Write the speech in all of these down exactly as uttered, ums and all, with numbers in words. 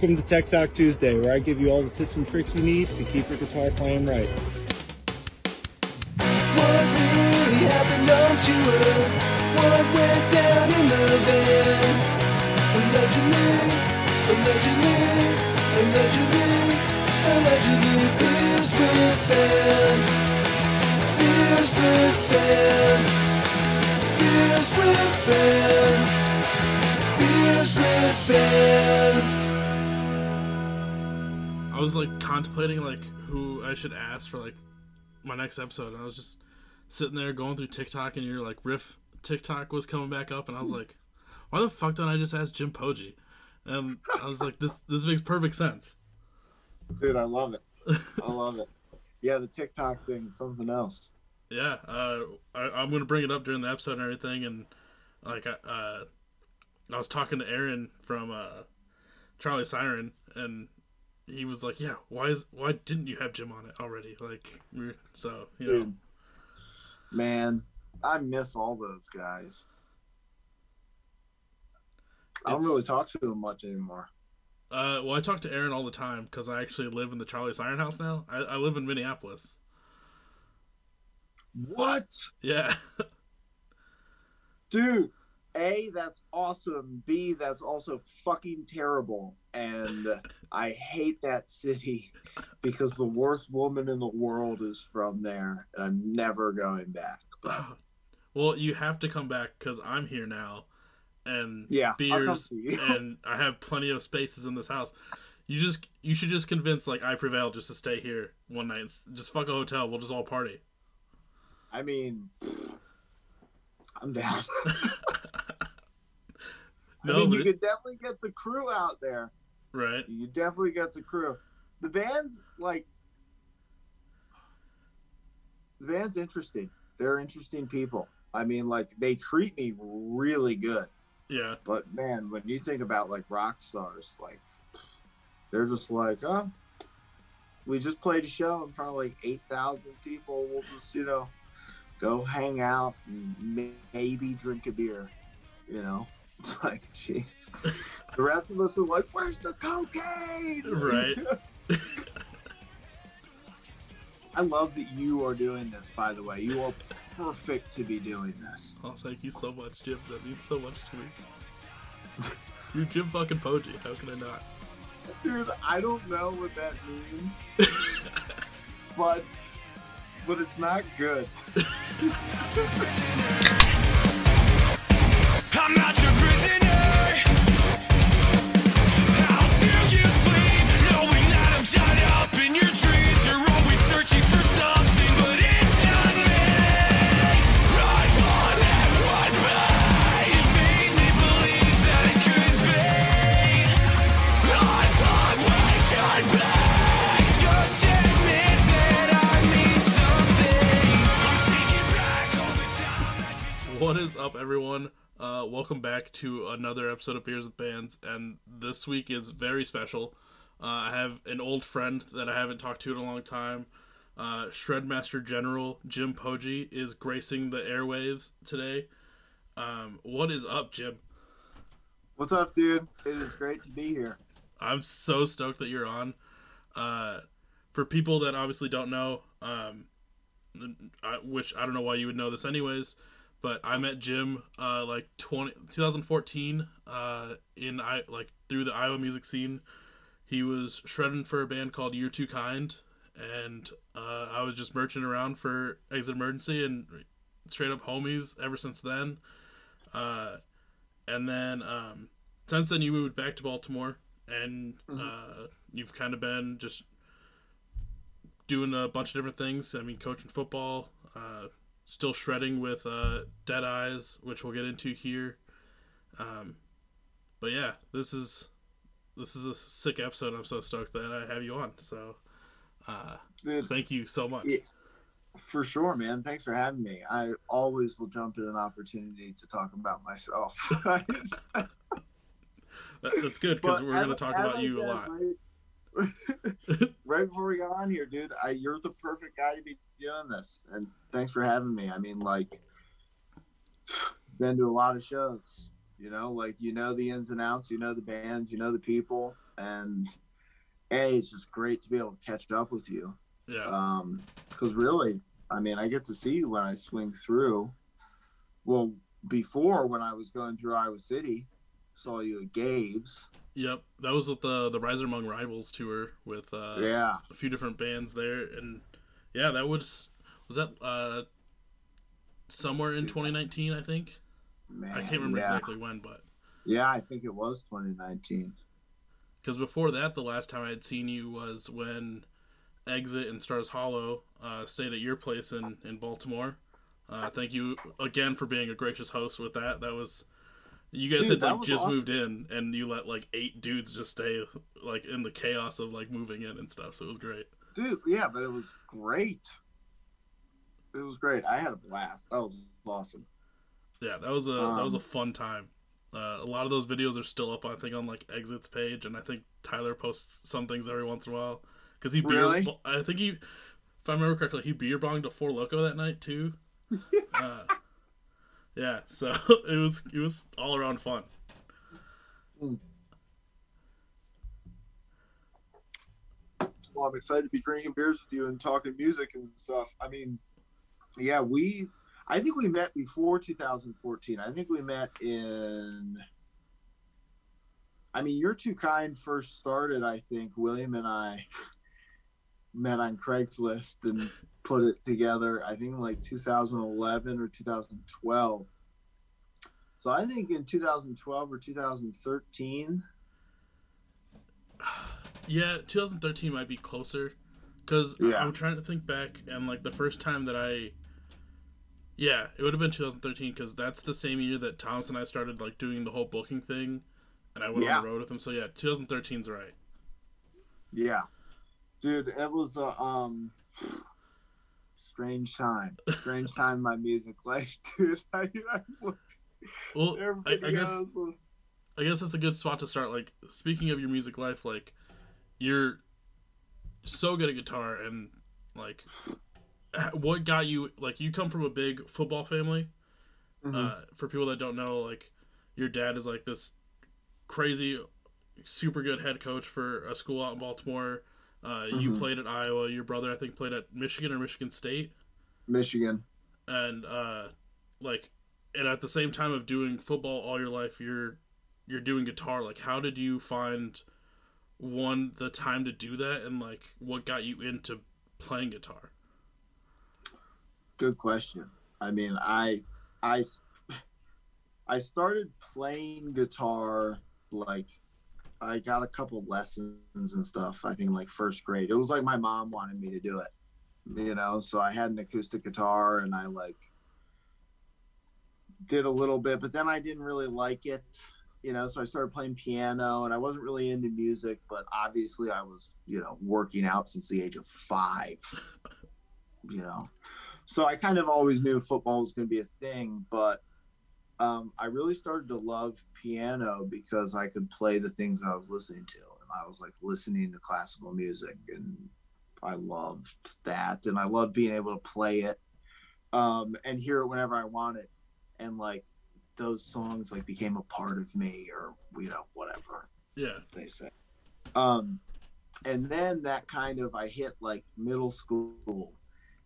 Welcome to Tech Talk Tuesday, where I give you all the tips and tricks you need to keep your guitar playing right. What really happened on tour? What went down in the van? Allegedly, allegedly, allegedly, allegedly, beers with bands. Beers with bands. Beers with bands. Beers with bands. I was like contemplating like who I should ask for like my next episode, and I was just sitting there going through TikTok, and you're like Riff TikTok was coming back up, and I was like, why the fuck don't I just ask Jim Poggi? And I was like, this this makes perfect sense. Dude, I love it. I love it. Yeah, the TikTok thing is something else. Yeah, uh, I, I'm gonna bring it up during the episode and everything, and like I uh, I was talking to Aaron from uh, Charlie Siren, and he was like, yeah, why is why didn't you have Jim on it already? Like, we're, so, you know. Dude, man, I miss all those guys. It's, I don't really talk to them much anymore. Uh, well, I talk to Aaron all the time because I actually live in the Charlie Siren house now. I, I live in Minneapolis. What? Yeah. Dude, A, that's awesome. B, that's also fucking terrible. And I hate that city because the worst woman in the world is from there, and I'm never going back. But... well, you have to come back because I'm here now, and yeah, beers, and I have plenty of spaces in this house. You just, you should just convince like I Prevail just to stay here one night. And just fuck a hotel. We'll just all party. I mean, I'm down. No, I mean, but... you could definitely get the crew out there. Right. You definitely got the crew. The band's like, the band's interesting. They're interesting people. I mean, like, they treat me really good. Yeah. But man, when you think about like rock stars, like they're just like, oh, we just played a show in front of like eight thousand people. We'll just, you know, go hang out and maybe drink a beer, you know. It's like, jeez. The rest of us are like, where's the cocaine? Right. I love that you are doing this, by the way. You are perfect to be doing this. Oh, thank you so much, Jim. That means so much to me. You're Jim fucking Poggi. How can I not? Dude, I don't know what that means. but, but it's not good. I'm not your prisoner. How do you sleep knowing that I'm tied up in your dreams? You're always searching for something, but it's not me. I thought it would be. You made me believe that it could be. I thought we should be. Just admit that I mean something. I'm seeking back all the time. What is up, everyone? Uh, welcome back to another episode of Beers With Bands, and this week is very special. Uh, I have an old friend that I haven't talked to in a long time. Uh, Shredmaster General Jim Poggi is gracing the airwaves today. Um, what is up, Jim? What's up, dude? It is great to be here. I'm so stoked that you're on. Uh, for people that obviously don't know, um, I, which I don't know why you would know this anyways, but I met Jim uh, like twenty, twenty fourteen uh, in I like through the Iowa music scene. He was shredding for a band called You're Too Kind, and uh, I was just merching around for Exit Emergency and straight up homies ever since then. Uh, and then um, since then you moved back to Baltimore, and mm-hmm. uh, you've kind of been just doing a bunch of different things. I mean, coaching football. Uh, Still shredding with uh, Dead Eyes, which we'll get into here. Um, but yeah, this is this is a sick episode. I'm so stoked that I have you on. So uh, Dude, thank you so much. Yeah, for sure, man. Thanks for having me. I always will jump at an opportunity to talk about myself. that, that's good, because we're going to talk about I you said, a lot. Right, right before we got on here, dude, I, you're the perfect guy to be doing this, and thanks for having me. I mean, like, been to a lot of shows, you know, like, you know the ins and outs, you know the bands, you know the people. and A, it's just great to be able to catch up with you. Yeah. Um, because really, I mean, I get to see you when I swing through. Well, before, when I was going through Iowa City, saw you at Gabe's. Yep, that was with the the Rise Among Rivals tour with uh, yeah. a few different bands there, and yeah, that was was that uh, somewhere in twenty nineteen, I think. Man, I can't remember yeah. exactly when, but yeah, I think it was twenty nineteen. Because before that, the last time I had seen you was when Exit and Stars Hollow uh, stayed at your place in in Baltimore. Uh, thank you again for being a gracious host with that. That was. You guys Dude, had like just awesome. moved in, and you let like eight dudes just stay like in the chaos of like moving in and stuff. So it was great. Dude, yeah, but it was great. It was great. I had a blast. That was awesome. Yeah, that was a um, that was a fun time. Uh, a lot of those videos are still up, I think, on like Exit's page, and I think Tyler posts some things every once in a while because he really? beer. I think he, if I remember correctly, he beer bonged a Four Loko that night too. uh, Yeah, so it was it was all around fun. Well, I'm excited to be drinking beers with you and talking music and stuff. I mean, yeah, we I think we met before two thousand fourteen. I think we met in I mean, You're Too Kind first started, I think. William and I met on Craigslist and put it together, I think, like two thousand eleven or two thousand twelve. So I think in two thousand twelve or two thousand thirteen. Yeah, two thousand thirteen might be closer, because yeah. I'm trying to think back, and like the first time that I, yeah, it would have been two thousand thirteen, because that's the same year that Thomas and I started like doing the whole booking thing, and I went yeah. on the road with him. So yeah, twenty thirteen's right. Yeah. Dude, it was a um, strange time. Strange time in my music life, dude. I, I look, well, I, I guess was... I guess that's a good spot to start. Like, speaking of your music life, like, you're so good at guitar, and like, what got you? Like, you come from a big football family. Mm-hmm. Uh, for people that don't know, like, your dad is like this crazy, super good head coach for a school out in Baltimore. Uh, you mm-hmm. played at Iowa. Your brother, I think, played at Michigan or Michigan State. Michigan. And uh, like, and at the same time of doing football all your life, you're you're doing guitar. Like, how did you find one the time to do that, and like, what got you into playing guitar? Good question. I mean, I I I started playing guitar like. I got a couple lessons and stuff, I think, like first grade. It was like my mom wanted me to do it, you know? So I had an acoustic guitar, and I like did a little bit, but then I didn't really like it, you know? So I started playing piano, and I wasn't really into music, but obviously I was, you know, working out since the age of five, you know? So I kind of always knew football was going to be a thing, but Um, I really started to love piano because I could play the things I was listening to, and I was like listening to classical music, and I loved that, and I loved being able to play it um, and hear it whenever I wanted, and like those songs like became a part of me, or you know, whatever yeah they say. Um, and then that kind of I hit like middle school,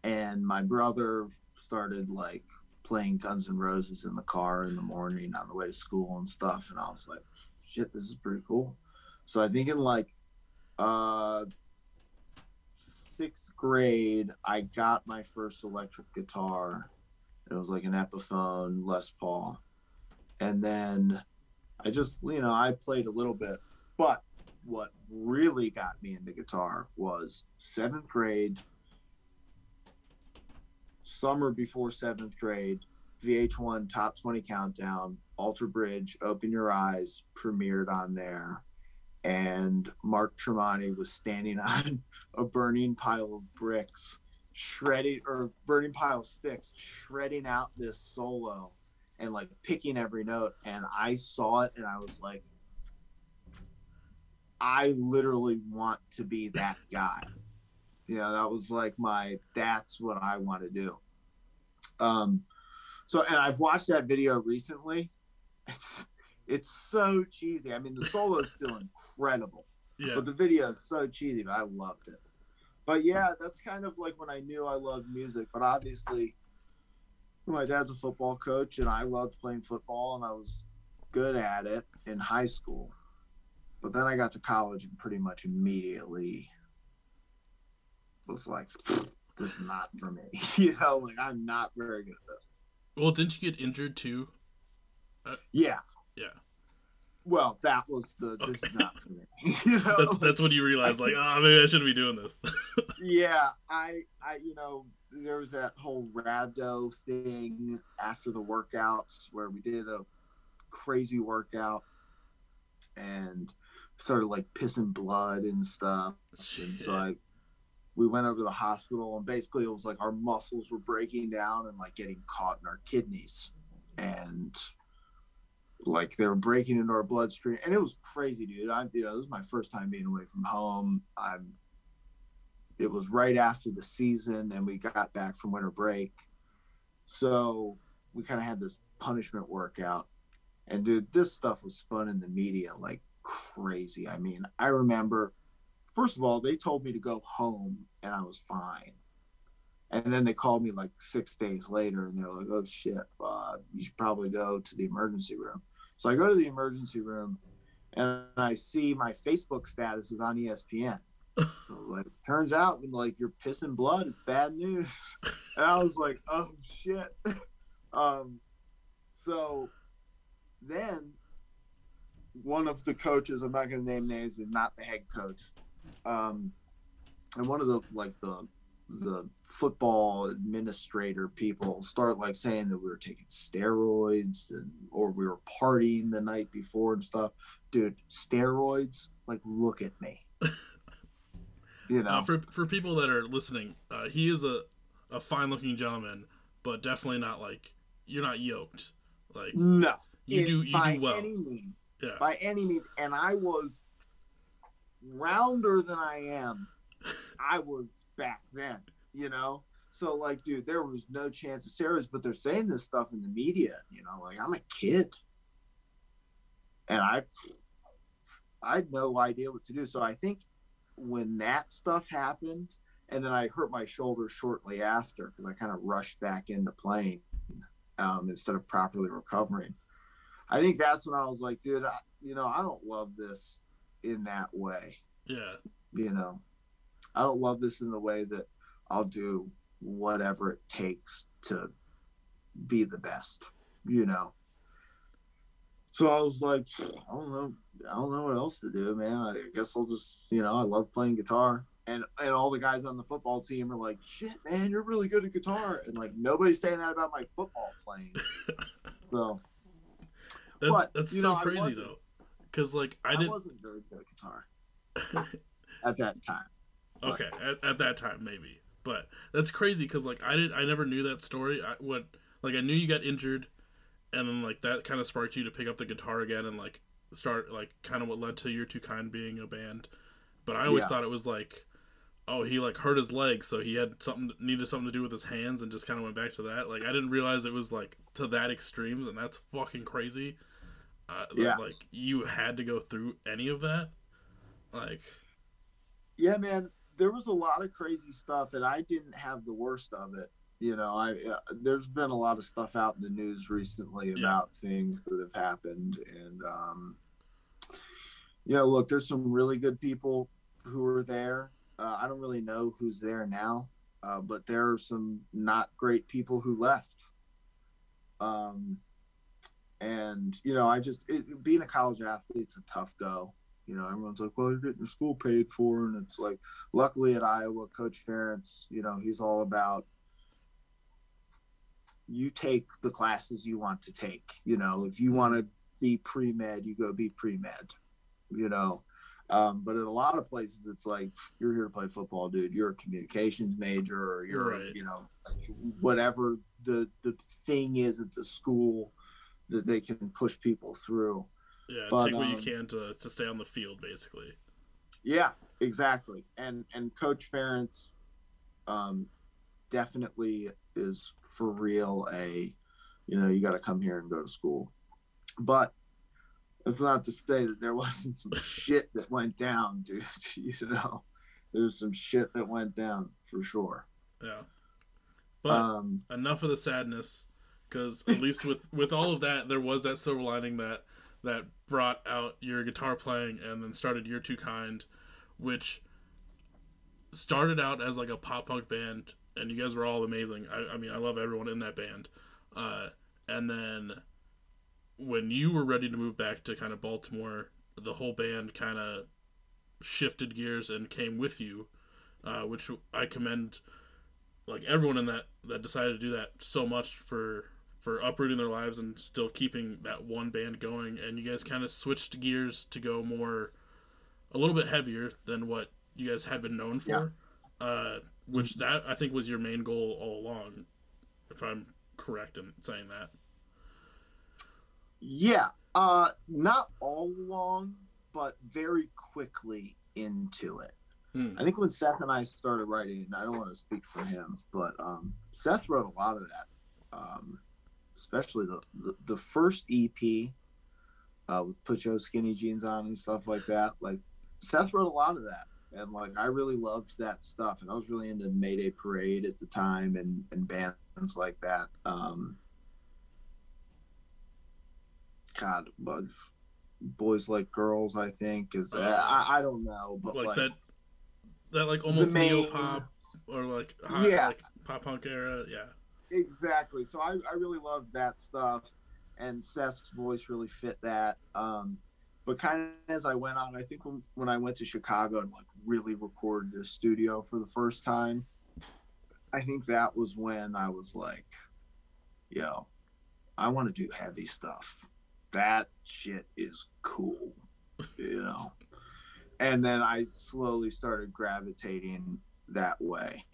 and my brother started like playing Guns N' Roses in the car in the morning on the way to school and stuff, and I was like, shit, this is pretty cool. So I think in like uh sixth grade I got my first electric guitar. It was like an Epiphone Les Paul, and then I just, you know, I played a little bit, but what really got me into guitar was seventh grade summer before seventh grade, V H one Top twenty Countdown, Alter Bridge, Open Your Eyes premiered on there, and Mark Tremonti was standing on a burning pile of bricks, shredding or burning pile of sticks, shredding out this solo and like picking every note. And I saw it, and I was like, I literally want to be that guy. You know, that was like my, that's what I want to do. Um, so, and I've watched that video recently. It's, it's so cheesy. I mean, the solo is still incredible. Yeah. But the video is so cheesy, but I loved it. But yeah, that's kind of like when I knew I loved music. But obviously, my dad's a football coach, and I loved playing football, and I was good at it in high school. But then I got to college and pretty much immediately was like, this is not for me. You know, like, I'm not very good at this. Well, didn't you get injured too? Uh, yeah. Yeah. Well, that was the, okay. This is not for me. You know? That's that's when you realize, like, oh, maybe I shouldn't be doing this. Yeah, I, I, you know, there was that whole rhabdo thing after the workouts where we did a crazy workout and started, like, pissing blood and stuff. Shit. And so I, we went over to the hospital, and basically it was like our muscles were breaking down and, like, getting caught in our kidneys. And... like they were breaking into our bloodstream, and it was crazy, dude. I, you know, this was my first time being away from home. I'm. It was right after the season, and we got back from winter break, so we kind of had this punishment workout. And dude, this stuff was spun in the media like crazy. I mean, I remember, first of all, they told me to go home, and I was fine. And then they called me like six days later, and they're like, "Oh shit, uh, you should probably go to the emergency room." So I go to the emergency room, and I see my Facebook status is on E S P N. So, like, turns out, like, you're pissing blood. It's bad news. And I was like, "Oh shit." Um, so then one of the coaches, I'm not going to name names, is not the head coach, um, and one of the like the the football administrator people start like saying that we were taking steroids and or we were partying the night before and stuff. Dude, steroids, like, look at me. You know, uh, for for people that are listening, uh he is a a fine looking gentleman, but definitely not like, you're not yoked, like, no, you do you do well by any means. Yeah, by any means. And I was rounder than I am I was back then, you know? So, like, dude, there was no chance of steroids, but they're saying this stuff in the media, you know, like, I'm a kid. And I, I had no idea what to do. So I think when that stuff happened, and then I hurt my shoulder shortly after, because I kind of rushed back into playing um, instead of properly recovering. I think that's when I was like, dude, I, you know, I don't love this in that way. Yeah. You know? I don't love this in the way that I'll do whatever it takes to be the best, you know? So I was like, I don't know. I don't know what else to do, man. I guess I'll just, you know, I love playing guitar. And and all the guys on the football team are like, shit, man, you're really good at guitar. And, like, nobody's saying that about my football playing. So. That's, but, that's so know, crazy, though. Because, like, I, I didn't. I wasn't very good at guitar at that time. Okay, at, at that time maybe, but that's crazy because, like, I did I never knew that story. I what like I knew you got injured, and then, like, that kind of sparked you to pick up the guitar again and, like, start, like, kind of what led to You're Too Kind being a band. But I always yeah. thought it was like, oh, he, like, hurt his leg, so he had something needed something to do with his hands and just kind of went back to that. Like, I didn't realize it was, like, to that extremes, and that's fucking crazy. Uh, yeah, like, you had to go through any of that, like. Yeah, man. There was a lot of crazy stuff, and I didn't have the worst of it. You know, I uh, there's been a lot of stuff out in the news recently about yeah. things that have happened. And, um, you know, look, there's some really good people who are there. Uh, I don't really know who's there now, uh, but there are some not great people who left. Um, and, you know, I just it, being a college athlete, it's a tough go. You know, everyone's like, well, you're getting your school paid for. And it's like, luckily at Iowa, Coach Ferentz, you know, he's all about you take the classes you want to take. You know, if you want to be pre-med, you go be pre-med, you know. Um, but in a lot of places, it's like, you're here to play football, dude. You're a communications major, or you're, right. you know, whatever the, the thing is at the school that they can push people through. Yeah, but, take what um, you can to, to stay on the field, basically. Yeah, exactly. And and Coach Ferentz um, definitely is for real a, you know, you got to come here and go to school. But That's not to say that there wasn't some shit that went down, dude. You know, there's some shit that went down for sure. Yeah. But um, enough of the sadness, because at least with, with all of that, there was that silver lining that that brought out your guitar playing and then started You're Too Kind, which started out as like a pop punk band, and you guys were all amazing. I, I mean, I love everyone in that band. Uh, and then when you were ready to move back to kind of Baltimore, the whole band kind of shifted gears and came with you, uh, which I commend... like everyone in that that decided to do that so much for for uprooting their lives and still keeping that one band going. And you guys kind of switched gears to go more a little bit heavier than what you guys had been known for. Yeah. Uh which that I think was your main goal all along, if I'm correct in saying that. Yeah, uh not all along, but very quickly into it. Hmm. I think when Seth and I started writing, and I don't want to speak for him, but um, Seth wrote a lot of that, um, especially the, the, the first E P uh, with Put Your Skinny Jeans On and stuff like that. Like, Seth wrote a lot of that, and like I really loved that stuff, and I was really into Mayday Parade at the time and, and bands like that. Um, God, but Boys Like Girls, I think, is uh, I, I don't know, but like, like that. That like almost neo pop or like high, yeah. like pop punk era, yeah. Exactly. So I, I really loved that stuff, and Seth's voice really fit that. Um, but kind of as I went on, I think when, when I went to Chicago and like really recorded a studio for the first time, I think that was when I was like, yo, I want to do heavy stuff. That shit is cool, you know. And then I slowly started gravitating that way,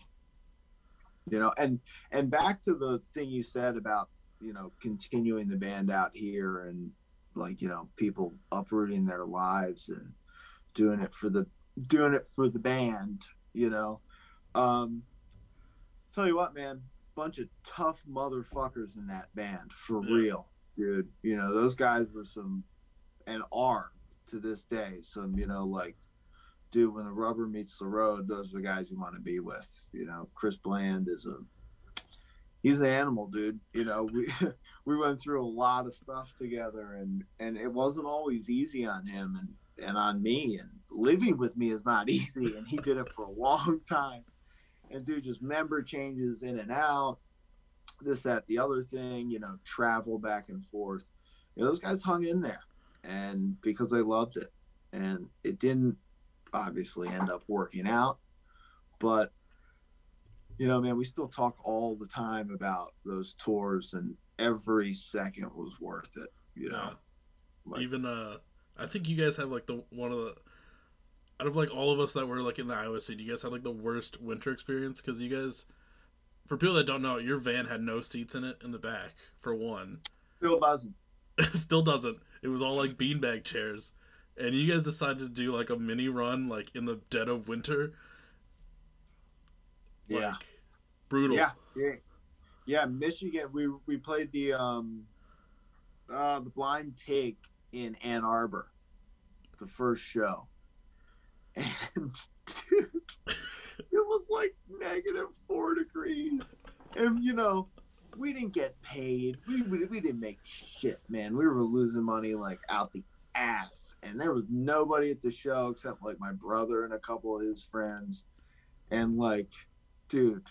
you know, and, and back to the thing you said about, you know, continuing the band out here and like, you know, people uprooting their lives and doing it for the, doing it for the band, you know, um, tell you what, man, bunch of tough motherfuckers in that band for real, dude. You know, those guys were some, and are, to this day, some, you know, like, dude, when the rubber meets the road, those are the guys you want to be with. You know, Chris Bland is a, he's an animal, dude. You know, we we went through a lot of stuff together, and and it wasn't always easy on him and and on me, and living with me is not easy, and he did it for a long time. And dude, just member changes in and out, this, that, the other thing, you know, travel back and forth. You know, those guys hung in there. And because I loved it, and it didn't obviously end up working out, but you know, man, we still talk all the time about those tours, and every second was worth it. You know, yeah. Like, even uh, I think you guys have like the one of the out of like all of us that were like in the Iowa scene, you guys had like the worst winter experience, because you guys, for people that don't know, your van had no seats in it in the back for one. Still doesn't. Still doesn't. It was all like beanbag chairs, and you guys decided to do like a mini run, like in the dead of winter. Like, yeah, brutal. Yeah, yeah, yeah. Michigan. We we played the um, uh, the Blind Pig in Ann Arbor, the first show, and dude, it was like negative four degrees, and you know. We didn't get paid. We, we we didn't make shit, man. We were losing money like out the ass, and there was nobody at the show except like my brother and a couple of his friends, and like, dude.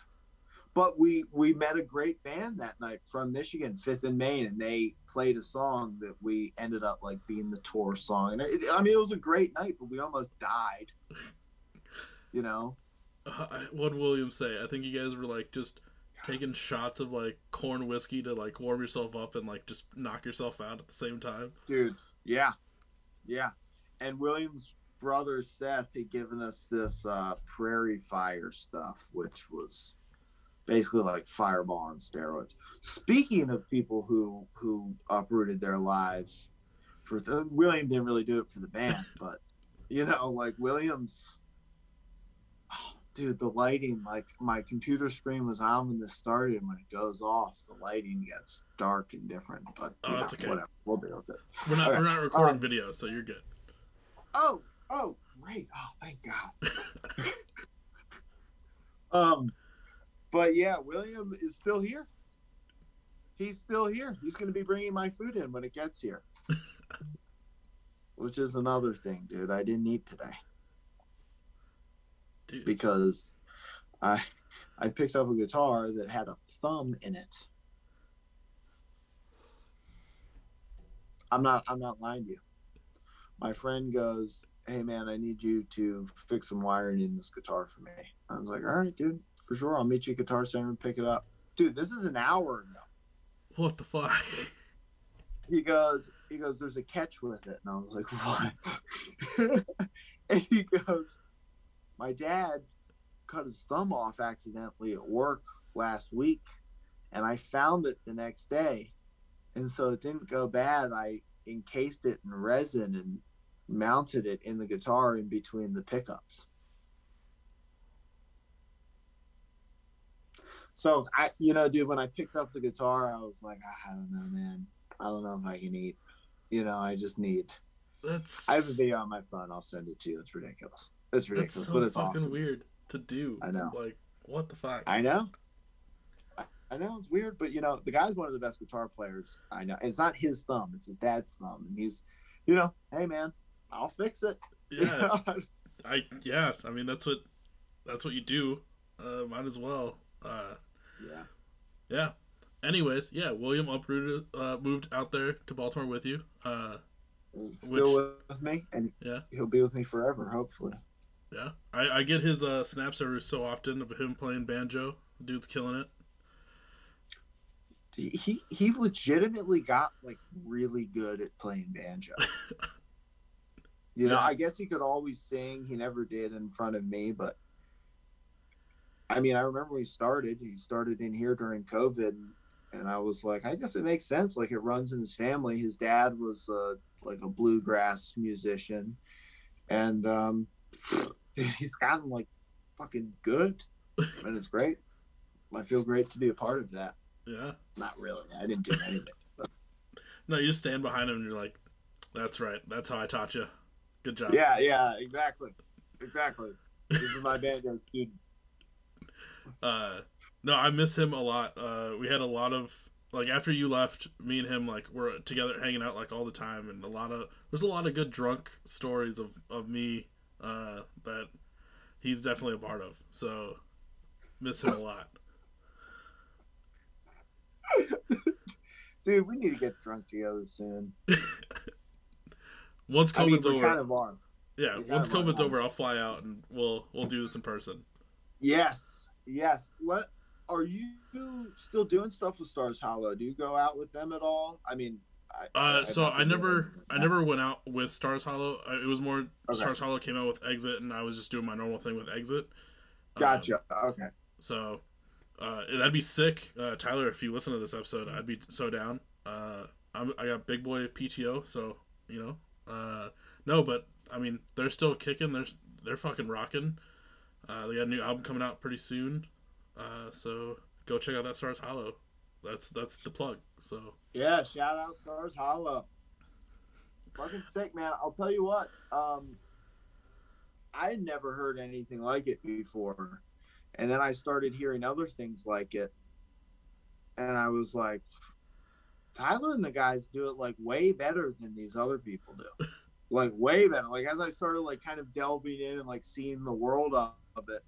But we we met a great band that night from Michigan, Fifth and Main, and they played a song that we ended up like being the tour song. And it, I mean, it was a great night, but we almost died. You know, uh, what did William say? I think you guys were like just. Taking shots of like corn whiskey to like warm yourself up and like just knock yourself out at the same time, dude. Yeah, yeah. And William's brother Seth had given us this uh, prairie fire stuff, which was basically like Fireball on steroids. Speaking of people who who uprooted their lives, for th- William didn't really do it for the band, but you know, like William's. Oh, dude, the lighting, like my computer screen was on when this started, and when it goes off, the lighting gets dark and different. But oh, yeah, that's okay. Whatever. We'll deal with it. We're not okay. we're not recording um, video, so you're good. Oh, oh, great! Oh, thank God. um, but yeah, William is still here. He's still here. He's going to be bringing my food in when it gets here. Which is another thing, dude. I didn't eat today. Dude. Because I I picked up a guitar that had a thumb in it. I'm not I'm not lying to you. My friend goes, "Hey man, I need you to fix some wiring in this guitar for me." I was like, "All right, dude, for sure. I'll meet you at Guitar Center and pick it up." Dude, this is an hour ago. What the fuck? He goes, he goes, "There's a catch with it." And I was like, "What?" And he goes, "My dad cut his thumb off accidentally at work last week, and I found it the next day. And so it didn't go bad. I encased it in resin and mounted it in the guitar in between the pickups." So, I, you know, dude, when I picked up the guitar, I was like, I don't know, man. I don't know if I can eat. You know, I just need. That's. I have a video on my phone. I'll send it to you. It's ridiculous. It's ridiculous. That's so but it's fucking awesome. Weird to do. I know. Like, what the fuck? I know. I, I know it's weird, but you know, the guy's one of the best guitar players I know. It's not his thumb; it's his dad's thumb, and he's, you know, hey man, I'll fix it. Yeah. You know? I yeah. I mean, that's what that's what you do. Uh, might as well. Uh, yeah. Yeah. Anyways, yeah, William uprooted, uh, moved out there to Baltimore with you. Uh, Still which, with me, and yeah. he'll be with me forever, hopefully. Yeah, I, I get his uh, snaps every so often of him playing banjo. The dude's killing it. He he legitimately got like really good at playing banjo. you yeah. know, I guess he could always sing. He never did in front of me, but I mean, I remember when he started. He started in here during COVID. And I was like, I guess it makes sense. Like, it runs in his family. His dad was uh, like a bluegrass musician, and um, he's gotten like fucking good, and it's great. I feel great to be a part of that. Yeah. Not really. I didn't do anything. But... No, you just stand behind him and you're like, "That's right. That's how I taught you. Good job." Yeah. Yeah. Exactly. Exactly. This is my banjo student. Uh. No, I miss him a lot. Uh, we had a lot of, like, after you left, me and him, like, were together hanging out, like, all the time. And a lot of, there's a lot of good drunk stories of, of me uh, that he's definitely a part of. So, miss him a lot. Dude, we need to get drunk together soon. Once COVID's I mean, over. Kind of on. Yeah, we're once kind of COVID's on. over, I'll fly out and we'll we'll do this in person. Yes, yes. Let Are you still doing stuff with Stars Hollow? Do you go out with them at all? I mean, I, uh, I, so I never, I never went out with Stars Hollow. It was more okay. Stars Hollow came out with Exit, and I was just doing my normal thing with Exit. Gotcha. Um, okay. So uh, that'd be sick, uh, Tyler. If you listen to this episode, I'd be so down. Uh, I'm, I got big boy P T O, so you know. Uh, no, but I mean, they're still kicking. They're they're fucking rocking. Uh, they got a new album coming out pretty soon. Uh, so go check out that Stars Hollow. That's that's the plug. So yeah, shout out Stars Hollow. Fucking sick, man. I'll tell you what. Um, I had never heard anything like it before, and then I started hearing other things like it, and I was like, Tyler and the guys do it like way better than these other people do. Like way better. Like as I started like kind of delving in and like seeing the world of it.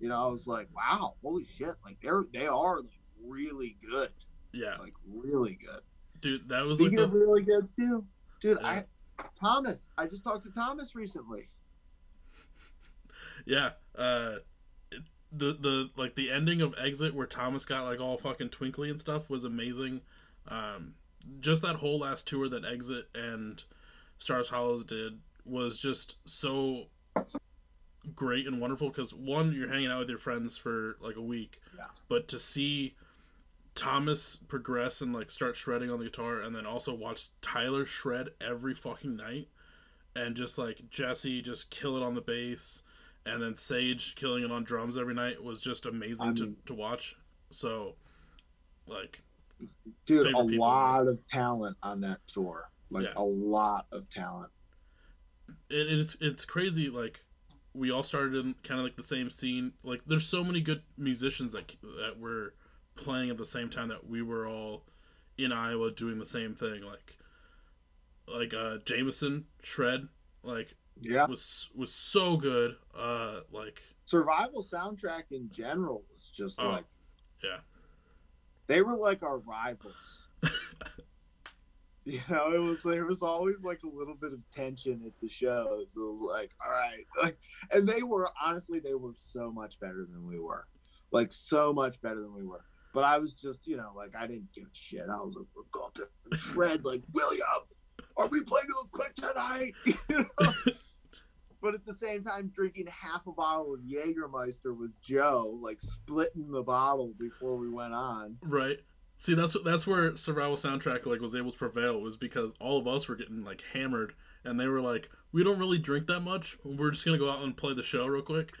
You know, I was like, wow, holy shit. Like, they're, they are like, really good. Yeah. Like, really good. Dude, that was Speaking like the... really good, too. Dude, yeah. I, Thomas, I just talked to Thomas recently. Yeah. Uh, it, the, the, like, the ending of Exit where Thomas got, like, all fucking twinkly and stuff was amazing. Um, just that whole last tour that Exit and Stars Hollows did was just so... great and wonderful because one, you're hanging out with your friends for like a week, yeah. but to see Thomas progress and like start shredding on the guitar, and then also watch Tyler shred every fucking night, and just like Jesse just kill it on the bass, and then Sage killing it on drums every night was just amazing I to, mean, to watch. So, like, dude, a people. lot of talent on that tour. Like, yeah. a lot of talent. It, it's it's crazy. Like, we all started in kind of like the same scene. Like, there's so many good musicians that that were playing at the same time that we were all in Iowa doing the same thing. Like, like uh, Jameson Shred. Like, yeah, was was so good. Uh, like Survival Soundtrack in general was just oh, like, yeah, they were like our rivals. You know, it was there was always like a little bit of tension at the shows. It was like, all right, like, and they were honestly they were so much better than we were, like so much better than we were. But I was just, you know, like I didn't give a shit. I was like, we're going to shred, like William, are we playing a little click tonight? You know? But at the same time, drinking half a bottle of Jägermeister with Joe, like splitting the bottle before we went on. Right. See, that's that's where Survival Soundtrack like was able to prevail, was because all of us were getting like hammered, and they were like, we don't really drink that much. We're just gonna go out and play the show real quick,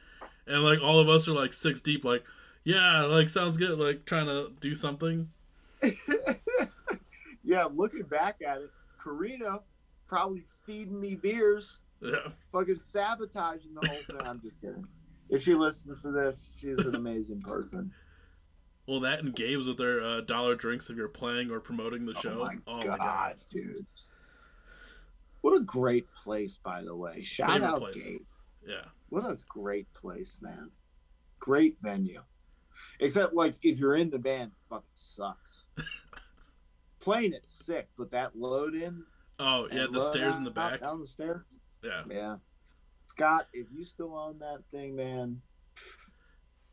and like all of us are like six deep, like, yeah, like sounds good, like trying to do something. Yeah, looking back at it, Karina probably feeding me beers. Yeah. Fucking sabotaging the whole thing. I'm just kidding. If she listens to this, she's an amazing person. Well, that and Gabe's with their uh, dollar drinks if you're playing or promoting the show. Oh, my, oh God, my God, dude. What a great place, by the way. Shout Favorite out place. Gabe. Yeah. What a great place, man. Great venue. Except, like, if you're in the band, it fucking sucks. Playing it's sick, but that load in. Oh, yeah, the stairs out, in the back. Down the stair. Yeah. Yeah. Scott, if you still own that thing, man.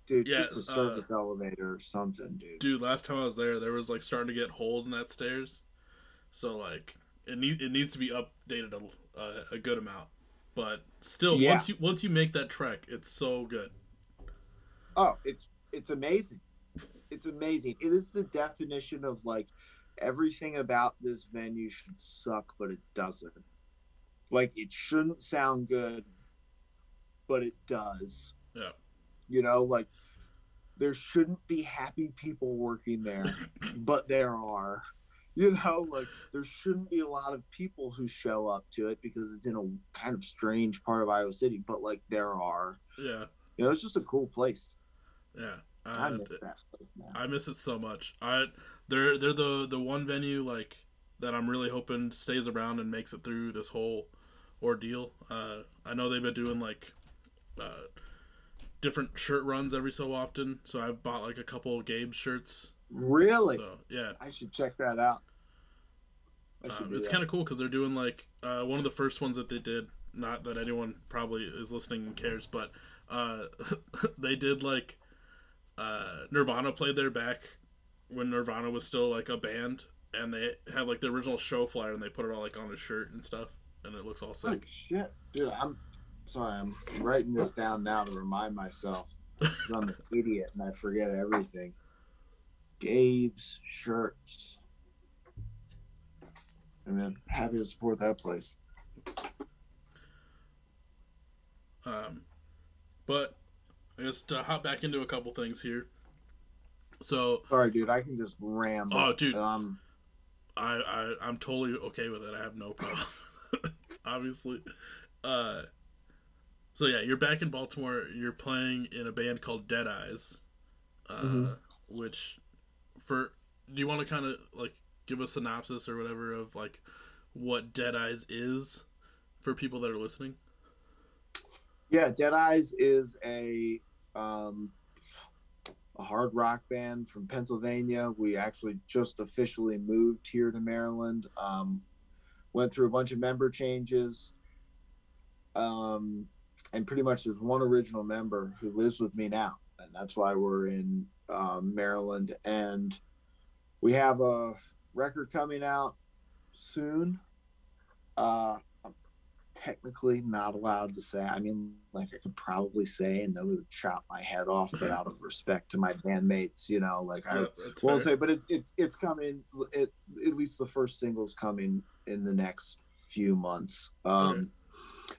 Dude, yeah, just a service uh, elevator or something, dude. Dude, last time I was there, there was like starting to get holes in that stairs, so like it needs it needs to be updated a, uh, a good amount. But still, yeah. once you once you make that trek, it's so good. Oh, it's it's amazing, it's amazing. It is the definition of like everything about this venue should suck, but it doesn't. Like it shouldn't sound good, but it does. Yeah. You know, like, there shouldn't be happy people working there, but there are. You know, like, there shouldn't be a lot of people who show up to it because it's in a kind of strange part of Iowa City, but, like, there are. Yeah. You know, it's just a cool place. Yeah. Uh, I miss that place now. I miss it so much. I They're, they're the, the one venue, like, that I'm really hoping stays around and makes it through this whole ordeal. Uh, I know they've been doing, like... Uh, different shirt runs every so often, so I've bought like a couple of Gabe shirts. Really? So, yeah. I should check that out. Um, it's kind of cool because they're doing like uh, one of the first ones that they did. Not that anyone probably is listening and cares, but uh, they did like uh, Nirvana played there back when Nirvana was still like a band, and they had like the original show flyer and they put it all like on a shirt and stuff, and it looks all sick. Oh, shit, dude! I'm. Sorry, I'm writing this down now to remind myself. I'm an idiot and I forget everything. Gabe's shirts. I mean, I'm happy to support that place. Um, but I guess to hop back into a couple things here. So sorry, dude, I can just ramble. Oh, dude, um, I, I I'm totally okay with it. I have no problem. Obviously, uh. So yeah, you're back in Baltimore. You're playing in a band called Dead Eyes, uh, mm-hmm. which, for do you want to kind of like give a synopsis or whatever of like what Dead Eyes is for people that are listening? Yeah, Dead Eyes is a um, a hard rock band from Pennsylvania. We actually just officially moved here to Maryland. Um, went through a bunch of member changes. Um. And pretty much there's one original member who lives with me now. And that's why we're in uh, Maryland. And we have a record coming out soon. Uh, I'm technically not allowed to say. I mean, like I could probably say and nobody would chop my head off, but out of respect to my bandmates, you know, like I yeah, won't fair. say. But it's it's it's coming. It, at least the first single's coming in the next few months. Um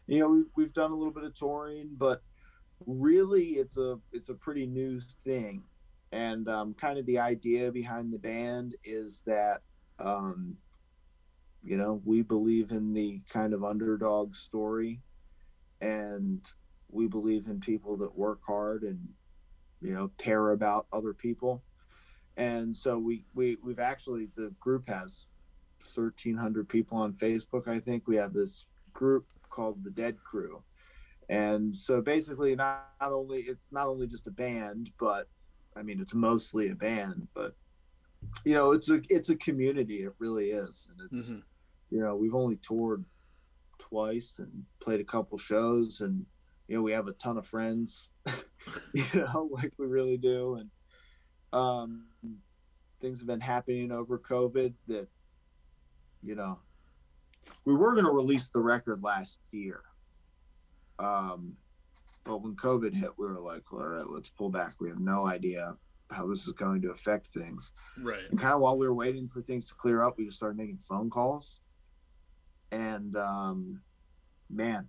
You know, we, we've done a little bit of touring, but really it's a it's a pretty new thing, and um, kind of the idea behind the band is that um, you know, we believe in the kind of underdog story, and we believe in people that work hard and, you know, care about other people. And so we, we we've actually, the group has thirteen hundred people on Facebook. I think we have this group called the Dead Crew. And so basically not, not only, it's not only just a band, but I mean, it's mostly a band, but you know, it's a, it's a community. It really is. And it's, mm-hmm. you know, we've only toured twice and played a couple shows, and, you know, we have a ton of friends, you know, like we really do. And, um, things have been happening over COVID that, you know, we were going to release the record last year. Um, but when COVID hit, we were like, all right, let's pull back. We have no idea how this is going to affect things. Right. And kind of while we were waiting for things to clear up, we just started making phone calls. And, um, man,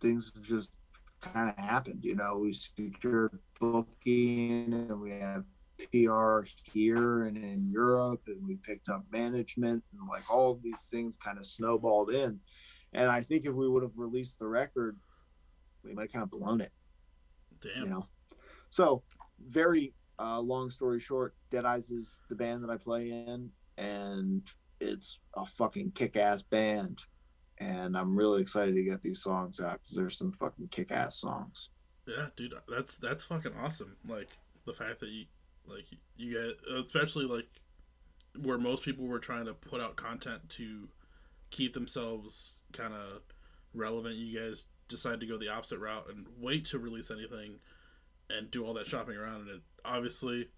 things just kind of happened. You know, we secured booking, and we have P R here and in Europe, and we picked up management, and like all of these things kind of snowballed in. And I think if we would have released the record, we might have kind of blown it. Damn. You know, so very uh, long story short, Dead Eyes is the band that I play in, and it's a fucking kick-ass band. And I'm really excited to get these songs out because there's some fucking kick-ass songs. Yeah, dude, that's that's fucking awesome. Like the fact that you, like you guys, especially like where most people were trying to put out content to keep themselves kind of relevant, you guys decide to go the opposite route and wait to release anything and do all that shopping around, and it obviously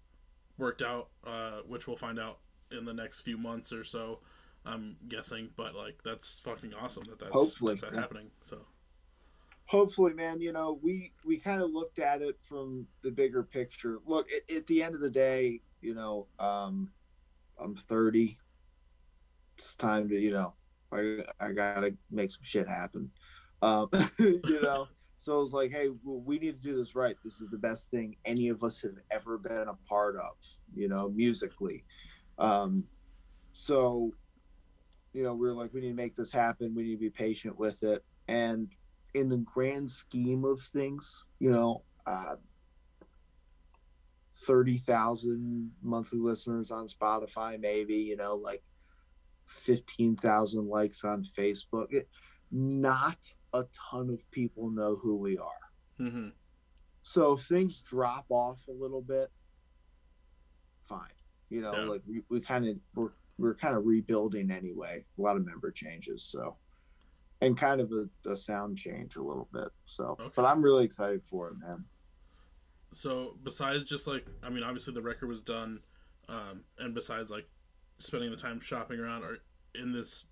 worked out, uh, which we'll find out in the next few months or so, I'm guessing. But like, that's fucking awesome that that's, hopefully, that's happening. So hopefully, man, you know, we, we kind of looked at it from the bigger picture. Look, at, at the end of the day, you know, um, I'm thirty. It's time to, you know, I, I gotta make some shit happen. Um, you know, so it was like, hey, we need to do this right. This is the best thing any of us have ever been a part of, you know, musically. Um, so, you know, we were like, we need to make this happen. We need to be patient with it. And in the grand scheme of things, you know, uh, thirty thousand monthly listeners on Spotify, maybe, you know, like fifteen thousand likes on Facebook. It, not a ton of people know who we are. Mm-hmm. So if things drop off a little bit, fine. You know, yeah. like we, we kind of, we're, we're kind of rebuilding anyway. A lot of member changes, so, and kind of a, a sound change a little bit. So, okay. But I'm really excited for it, man. So besides just like, I mean, obviously the record was done, um, and besides like spending the time shopping around, or in this,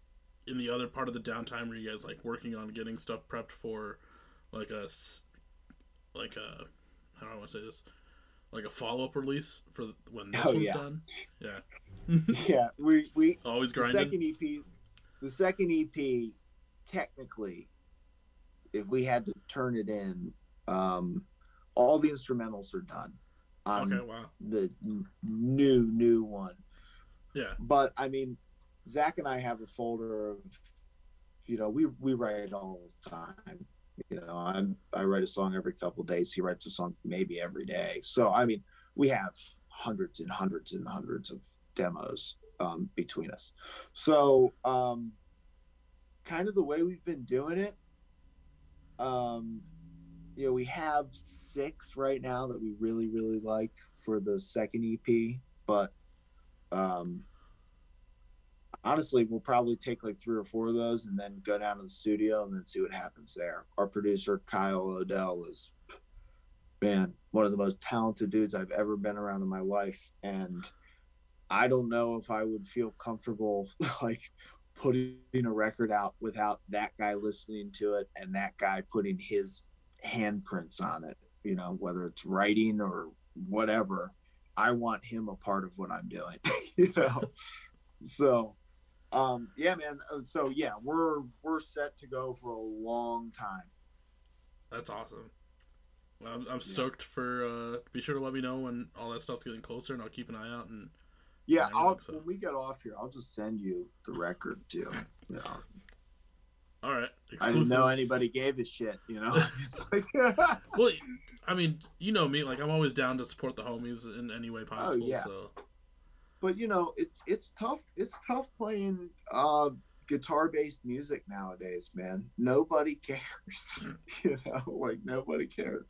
in the other part of the downtime, were you guys like working on getting stuff prepped for like a, like a, I don't want to say this, like a follow-up release for when this oh, one's yeah. done? Yeah. yeah, we we always grinding. The second E P, the second E P, technically, if we had to turn it in, um, all the instrumentals are done on okay, wow. the new new one. Yeah, but I mean, Zach and I have a folder of, you know, we we write all the time. You know, I'm I write a song every couple of days. He writes a song maybe every day. So I mean, we have hundreds and hundreds and hundreds of demos um, between us. So um, kind of the way we've been doing it, um, you know, we have six right now that we really, really like for the second E P. But um, honestly, we'll probably take like three or four of those and then go down to the studio and then see what happens there. Our producer, Kyle O'Dell, is, man, one of the most talented dudes I've ever been around in my life. And I don't know if I would feel comfortable like putting a record out without that guy listening to it and that guy putting his handprints on it, you know, whether it's writing or whatever. I want him a part of what I'm doing, you know? So, um, yeah, man. So yeah, we're, we're set to go for a long time. That's awesome. I'm, I'm stoked yeah. for, uh, be sure to let me know when all that stuff's getting closer, and I'll keep an eye out. And yeah, and I'll, so. when we get off here, I'll just send you the record, too. Yeah. All right. I didn't know anybody gave a shit, you know? It's like, well, I mean, you know me. Like, I'm always down to support the homies in any way possible. Oh, yeah. So. But, you know, it's it's tough. It's tough playing uh, guitar-based music nowadays, man. Nobody cares. You know, like, nobody cares.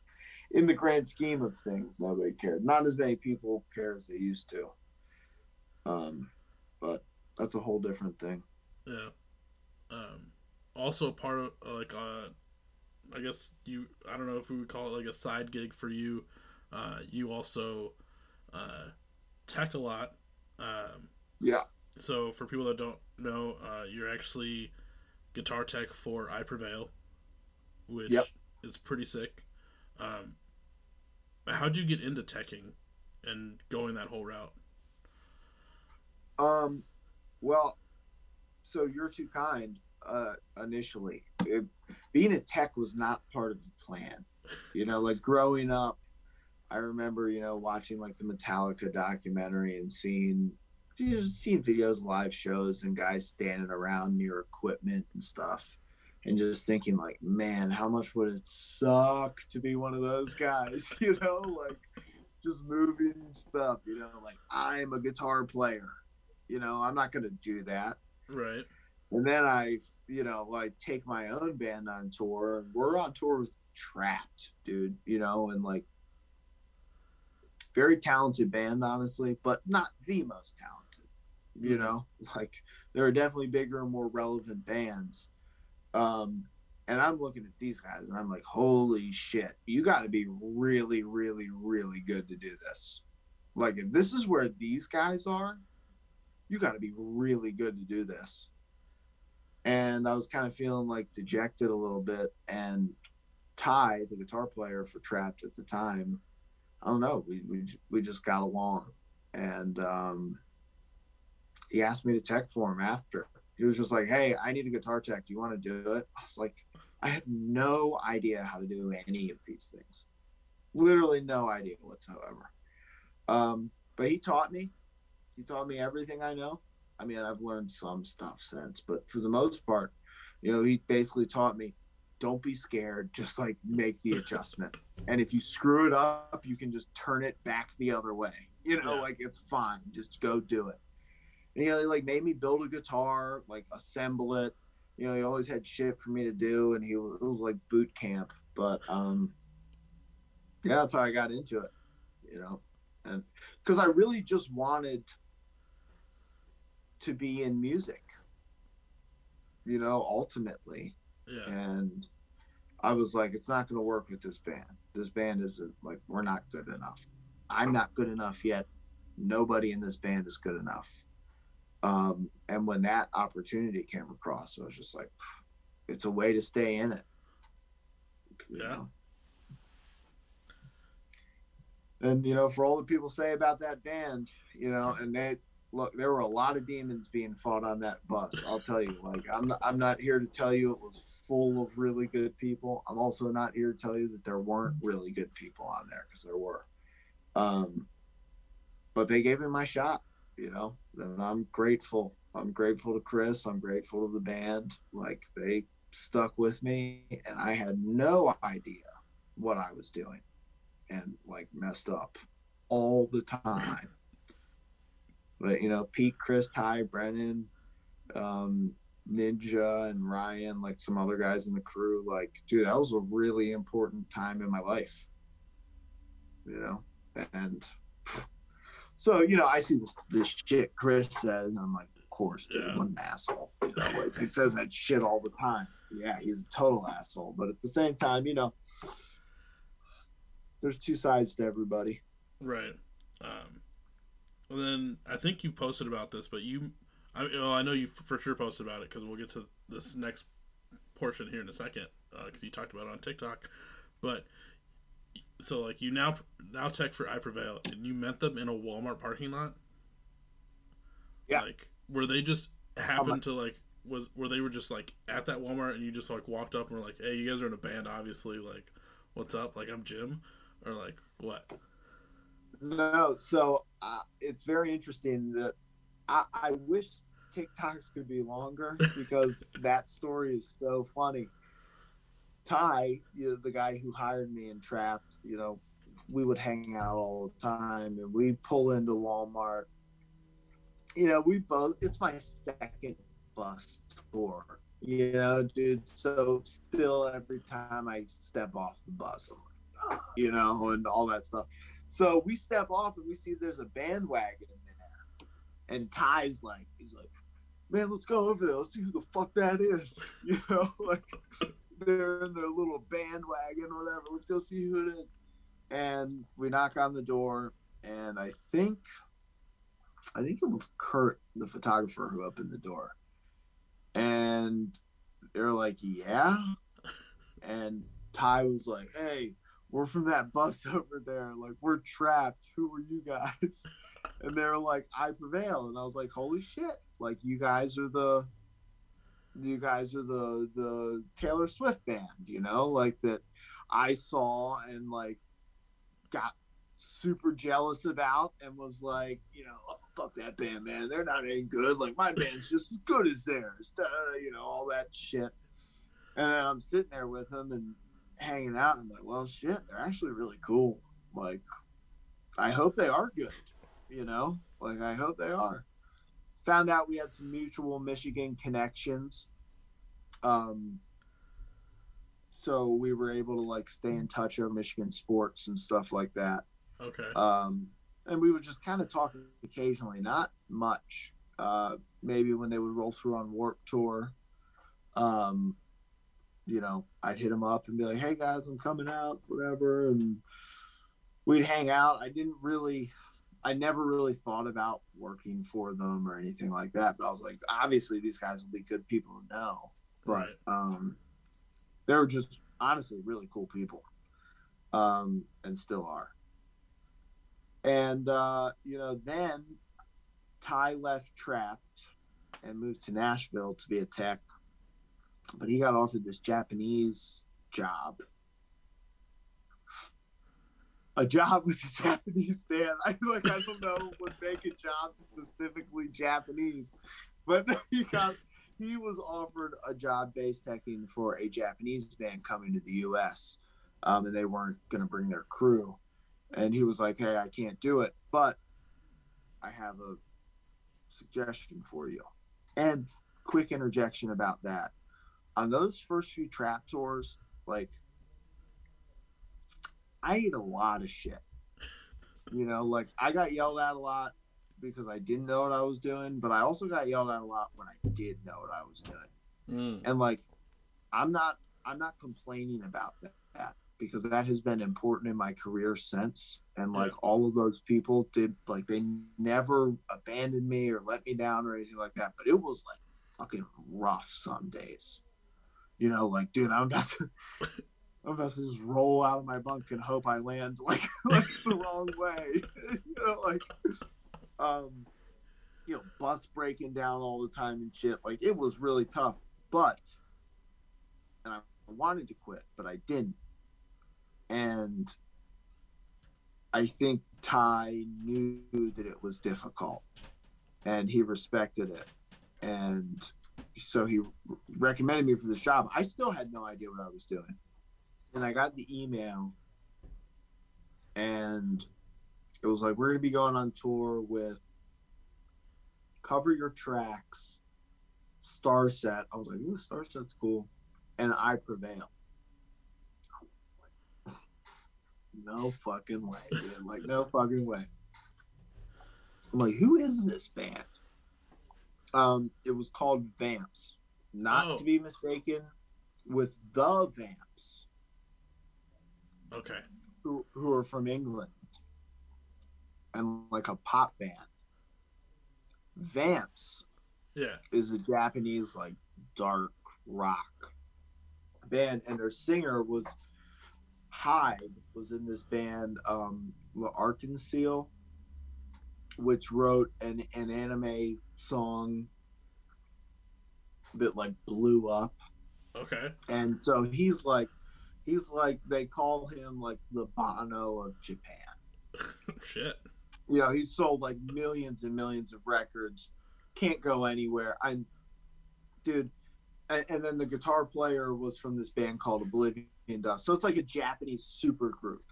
In the grand scheme of things, nobody cared. Not as many people care as they used to. Um, but that's a whole different thing. Yeah. Um. Also a part of, like, uh, I guess you, I don't know if we would call it, like, a side gig for you. Uh, you also uh, tech a lot. Um, yeah. So, for people that don't know, uh, you're actually guitar tech for I Prevail, which yep. is pretty sick. Um, how'd you get into teching and going that whole route? Um, well, so You're Too Kind. Uh, initially, it, being a tech was not part of the plan. You know, like, growing up, I remember, you know, watching, like, the Metallica documentary and seeing, just seeing videos, live shows, and guys standing around near equipment and stuff, and just thinking, like, man, how much would it suck to be one of those guys? You know, like, just moving stuff. You know, like, I'm a guitar player. You know, I'm not gonna do that. Right. And then I, you know, like, take my own band on tour. We're on tour with Trapt, dude, you know, and, like, very talented band, honestly, but not the most talented, you know, like, there are definitely bigger and more relevant bands. Um, and I'm looking at these guys and I'm like, holy shit, you got to be really, really, really good to do this. Like, if this is where these guys are, you got to be really good to do this. And I was kind of feeling, like, dejected a little bit. And Ty, the guitar player for Trapt at the time, I don't know, we we, we just got along. And um, he asked me to tech for him after. He was just like, hey, I need a guitar tech. Do you want to do it? I was like, I have no idea how to do any of these things. Literally no idea whatsoever. Um, but he taught me. He taught me everything I know. I mean, I've learned some stuff since, but for the most part, you know, he basically taught me, don't be scared, just, like, make the adjustment. And if you screw it up, you can just turn it back the other way. You know, yeah. like, it's fine. Just go do it. And, you know, he, like, made me build a guitar, like, assemble it. You know, he always had shit for me to do, and he was, it was like boot camp. But, um, yeah, that's how I got into it, you know. And because I really just wanted to be in music, you know, ultimately. Yeah. And I was like, it's not going to work with this band. This band isn't, like, we're not good enough. I'm not good enough yet. Nobody in this band is good enough. Um, and when that opportunity came across, I was just like, it's a way to stay in it. You yeah. know? And, you know, for all the people say about that band, you know, and they, look, there were a lot of demons being fought on that bus. I'll tell you, like, I'm not, I'm not here to tell you it was full of really good people. I'm also not here to tell you that there weren't really good people on there, because there were. Um, but they gave me my shot, you know, and I'm grateful. I'm grateful to Chris. I'm grateful to the band. Like, they stuck with me, and I had no idea what I was doing, and, like, messed up all the time. But, you know, Pete, Chris, Ty, Brennan, um, Ninja, and Ryan, like, some other guys in the crew, like, dude, that was a really important time in my life, you know? And so, you know, I see this, this shit Chris said, and I'm like, of course, dude, yeah. what an asshole. You know, like, he says that shit all the time. Yeah, he's a total asshole. But at the same time, you know, there's two sides to everybody. Right. Um. Well, then I think you posted about this, but you, I, well, I know you for sure posted about it, because we'll get to this next portion here in a second, because uh, you talked about it on TikTok. But so, like, you now now tech for I Prevail, and you met them in a Walmart parking lot. Yeah. Like, were they just happened to, like, was where they were just like at that Walmart and you just like walked up and were like, hey, you guys are in a band, obviously, like, what's up? Like, I'm Jim, or like what? No, so uh, it's very interesting that I, I wish TikToks could be longer because that story is so funny. Ty, you know, the guy who hired me in Trapt, you know, we would hang out all the time, and we pull into Walmart. You know, we both, it's my second bus tour, you know, dude. So still every time I step off the bus, I'm like, oh, you know, and all that stuff. So we step off and we see there's a bandwagon in there. And Ty's like, he's like, man, let's go over there. Let's see who the fuck that is. You know, like they're in their little bandwagon or whatever. Let's go see who it is. And we knock on the door, and I think, I think it was Kurt, the photographer, who opened the door. And they're like, yeah. And Ty was like, hey, we're from that bus over there. Like, we're Trapt. Who are you guys? And they were like, I Prevail. And I was like, holy shit. Like, you guys are the, you guys are the, the Taylor Swift band, you know, like that I saw and like got super jealous about and was like, you know, oh, fuck that band, man, they're not any good, like my band's just as good as theirs, you know, all that shit. And then I'm sitting there with them and hanging out and I'm like, well shit, they're actually really cool, like I hope they are good, you know, like I hope they are. Found out we had some mutual Michigan connections, um so we were able to like stay in touch over Michigan sports and stuff like that. Okay. Um, and we would just kind of talk occasionally, not much. Uh, maybe when they would roll through on Warped Tour, um, you know, I'd hit them up and be like, hey guys, I'm coming out, whatever. And we'd hang out. I didn't really, I never really thought about working for them or anything like that. But I was like, obviously these guys will be good people to know. Right. But, um, they were just honestly really cool people, um, and still are. And, uh, you know, then Ty left Trapt and moved to Nashville to be a tech, but he got offered this Japanese job. A job with a Japanese band. I like, I don't know what make a job specifically Japanese, but he got, he was offered a job bass teching for a Japanese band coming to the U S, um, and they weren't going to bring their crew. And he was like, hey, I can't do it, but I have a suggestion for you. And quick interjection about that. On those first few Trapt tours, like, I ate a lot of shit. You know, like, I got yelled at a lot because I didn't know what I was doing, but I also got yelled at a lot when I did know what I was doing. Mm. And, like, I'm not I'm not complaining about that, because that has been important in my career since. And like, yeah, all of those people did, like, they never abandoned me or let me down or anything like that. But it was like fucking rough some days, you know, like, dude, I'm about to, I'm about to just roll out of my bunk and hope I land like, like the wrong way, you know, like, um, you know, bus breaking down all the time and shit. Like, it was really tough, but, and I wanted to quit, but I didn't. And I think Ty knew that it was difficult and he respected it. And so he recommended me for this job. I still had no idea what I was doing. And I got the email and it was like, we're going to be going on tour with Cover Your Tracks, Starset. I was like, ooh, Starset's cool. And I Prevail. No fucking way, dude. Like, no fucking way. I'm like, who is this band? Um, it was called Vamps. Not oh. to be mistaken with the Vamps. Okay. Who who are from England. And like a pop band. Vamps. Yeah. Is a Japanese, like, dark rock band, and their singer was Hyde, was in this band, um, L'Arc-en-Ciel, which wrote an, an anime song that like blew up. Okay. And so he's like, he's like, they call him like the Bono of Japan. Shit. You know, he's sold like millions and millions of records. Can't go anywhere. I, dude. And, and then the guitar player was from this band called Oblivion Dust. So it's like a Japanese super group.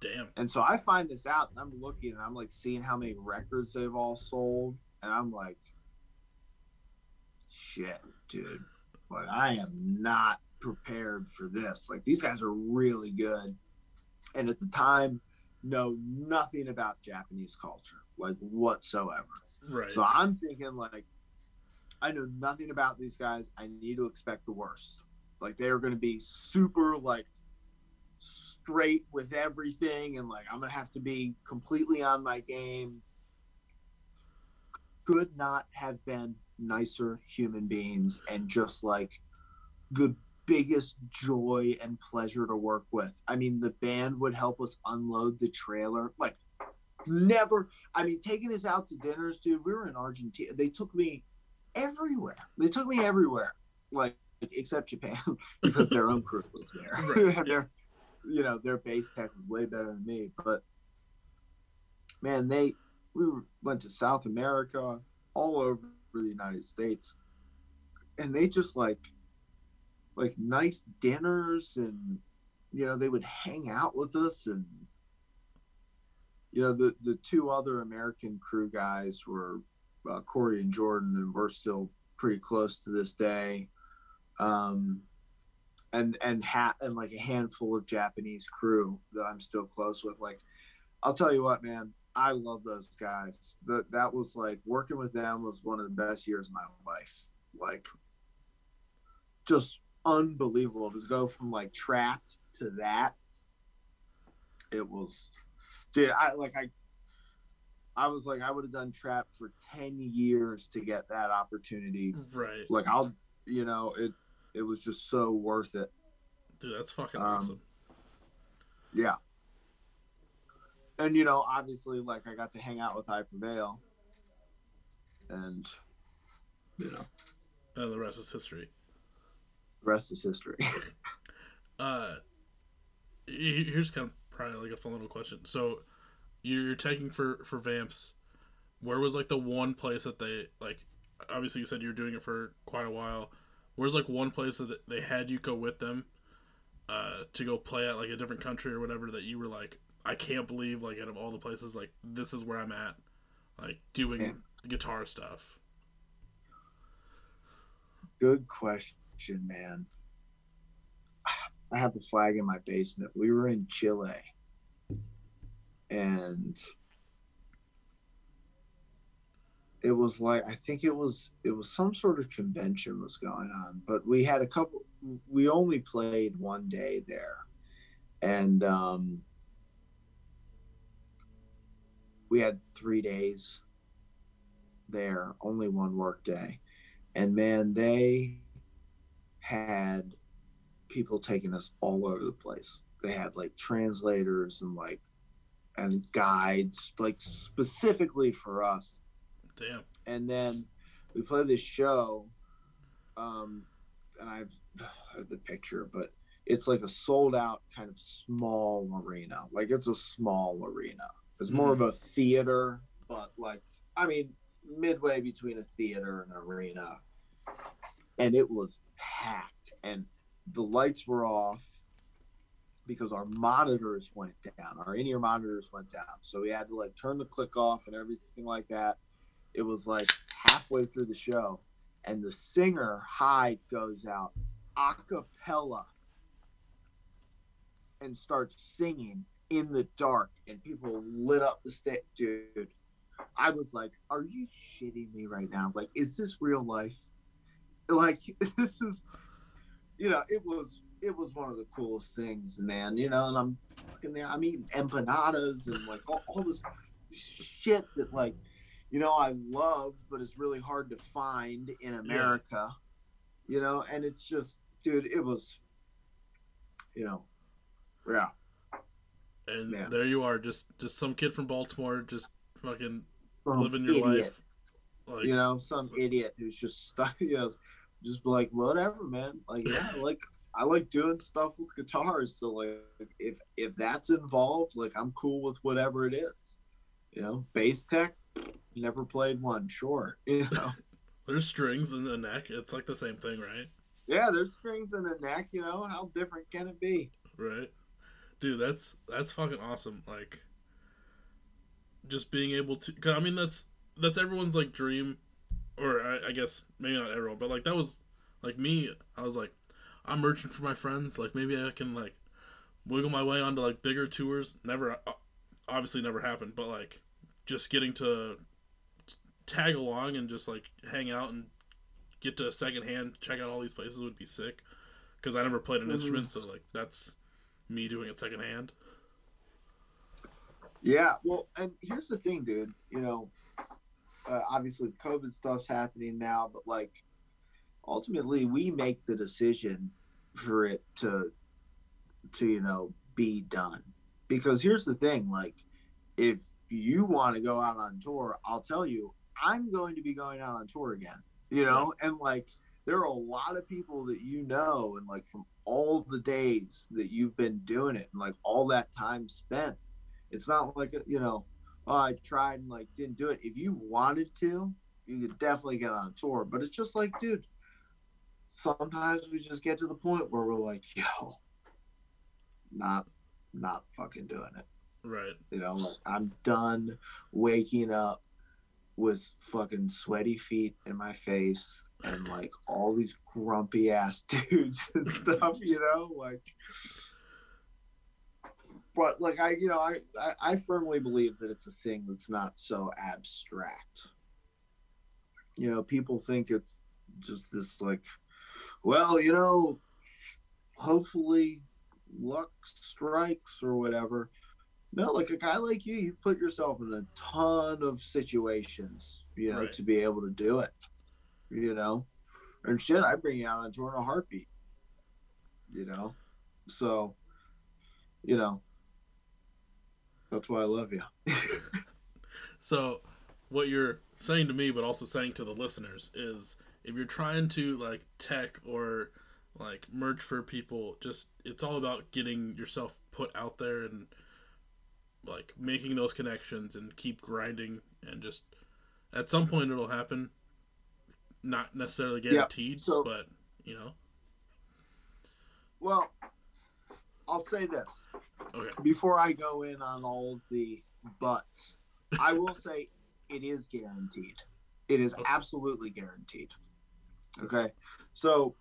Damn. And so I find this out, and I'm looking, and I'm like seeing how many records they've all sold, and I'm like, shit, dude. Like, I am not prepared for this. Like, these guys are really good. And at the time, know nothing about Japanese culture, like, whatsoever. Right. So I'm thinking, like, I know nothing about these guys. I need to expect the worst. Like, they are going to be super, like, straight with everything, and, like, I'm going to have to be completely on my game. Could not have been nicer human beings, and just, like, the biggest joy and pleasure to work with. I mean, the band would help us unload the trailer. Like, never. I mean, taking us out to dinners, dude, we were in Argentina. They took me everywhere. They took me everywhere, like, except Japan, because their own crew was there. Right. Their, you know, their bass tech was way better than me. But, man, they we went to South America, all over the United States, and they just, like, like nice dinners, and, you know, they would hang out with us. And, you know, the, the two other American crew guys were uh, Corey and Jordan, and we're still pretty close to this day. Um, and, and, ha- and like a handful of Japanese crew that I'm still close with. Like, I'll tell you what, man, I love those guys. That, that was like, working with them was one of the best years of my life. Like, just unbelievable to go from like Trapt to that. It was, dude, I like I I was like, I would have done Trapt for ten years to get that opportunity. Right. Like, I'll, you know, it it was just so worth it. Dude, that's fucking um, awesome. Yeah. And, you know, obviously, like, I got to hang out with I Prevail, and, you know, and the rest is history. The rest is history. uh, here's kind of probably like a fun little question. So, you're taking for for Vamps. Where was like the one place that they like? Obviously, you said you were doing it for quite a while. Where's like one place that they had you go with them, uh, to go play at like a different country or whatever, that you were like, I can't believe, like, out of all the places, like, this is where I'm at, like, doing Man. guitar stuff. Good question. Man, I have the flag in my basement. We were in Chile, and it was like, I think it was it was some sort of convention was going on, but we had a couple we only played one day there, and um we had three days there, only one work day. And man, they had people taking us all over the place. They had like translators and like and guides, like, specifically for us. Damn. And then we played this show, um and I've, I have the picture, but it's like a sold out kind of small arena. Like, it's a small arena. It's more mm-hmm. of a theater, but like, I mean, midway between a theater and an arena. And it was packed, and the lights were off because our monitors went down. Our in-ear monitors went down. So we had to like turn the click off and everything like that. It was like halfway through the show, and the singer Hyde goes out a cappella and starts singing in the dark, and people lit up the stage. Dude, I was like, are you shitting me right now? Like, is this real life? Like, this is, you know, it was it was one of the coolest things, man. You know, and I'm fucking there. I'm eating empanadas and like all, all this shit that, like, you know, I love, but it's really hard to find in America. Yeah. You know, and it's just, dude, it was, you know, yeah. And man, there you are, just just some kid from Baltimore, just fucking some living your idiot life, like, you know, some idiot who's just stuck, you know. just be like, whatever, man. Like, yeah, like I like doing stuff with guitars. So like, if if that's involved, like I'm cool with whatever it is. You know, bass tech, never played one. Sure, you know. There's strings in the neck. It's like the same thing, right? Yeah, there's strings in the neck. You know, how different can it be? Right, dude. That's that's fucking awesome. Like, just being able to. Cause, I mean, that's that's everyone's like dream, or I, I guess maybe not everyone, but like that was like me. I was like, I'm merching for my friends. Like maybe I can like wiggle my way onto like bigger tours. Never. Uh, obviously never happened, but like just getting to tag along and just like hang out and get to secondhand, check out all these places would be sick, because I never played an instrument, so like that's me doing it secondhand. Yeah, well, and here's the thing, dude, you know, uh, obviously COVID stuff's happening now, but like ultimately we make the decision for it to to you know be done. Because here's the thing, like, if you want to go out on tour, I'll tell you, I'm going to be going out on tour again, you know? Yeah. And, like, there are a lot of people that you know and, like, from all the days that you've been doing it and, like, all that time spent. It's not like, you know, oh, I tried and, like, didn't do it. If you wanted to, you could definitely get on tour. But it's just like, dude, sometimes we just get to the point where we're like, yo, not... not fucking doing it, right? You know, like, I'm done waking up with fucking sweaty feet in my face and like all these grumpy ass dudes and stuff, you know, like. But like I, you know, I, I I firmly believe that it's a thing that's not so abstract. You know, people think it's just this like, well, you know, hopefully luck strikes or whatever. No, like a guy like you, you've put yourself in a ton of situations, you know, right, to be able to do it, you know. And shit, I bring you out on tour in a heartbeat, you know. So, you know, that's why I love you. So what you're saying to me, but also saying to the listeners, is if you're trying to like tech or like merch for people, just it's all about getting yourself put out there and like making those connections and keep grinding, and just at some point it'll happen, not necessarily guaranteed. Yeah, so, but you know, well, I'll say this, okay, before I go in on all the buts, I will say it is guaranteed. It is okay. Absolutely guaranteed. Okay, so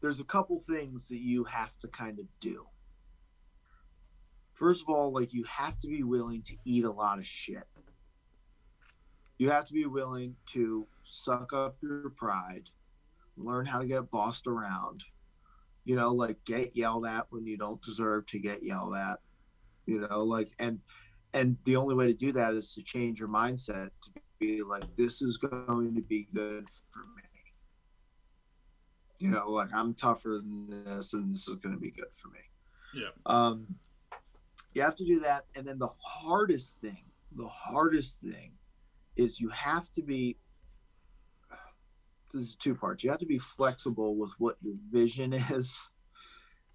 there's a couple things that you have to kind of do. First of all, like you have to be willing to eat a lot of shit. You have to be willing to suck up your pride, learn how to get bossed around, you know, like get yelled at when you don't deserve to get yelled at, you know, like, and, and the only way to do that is to change your mindset to be like, this is going to be good for me. You know, like I'm tougher than this and this is going to be good for me. Yeah. Um, you have to do that. And then the hardest thing, the hardest thing is you have to be, this is two parts. You have to be flexible with what your vision is,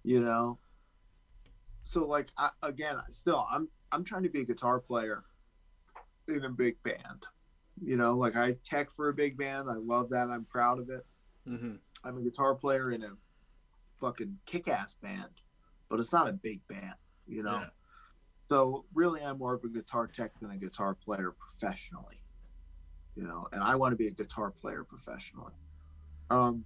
you know? So like, I, again, I still, I'm, I'm trying to be a guitar player in a big band, you know, like I tech for a big band. I love that. I'm proud of it. Mm-hmm. I'm a guitar player in a fucking kick-ass band, but it's not a big band, you know? Yeah. So really I'm more of a guitar tech than a guitar player professionally, you know, and I want to be a guitar player professionally. Um,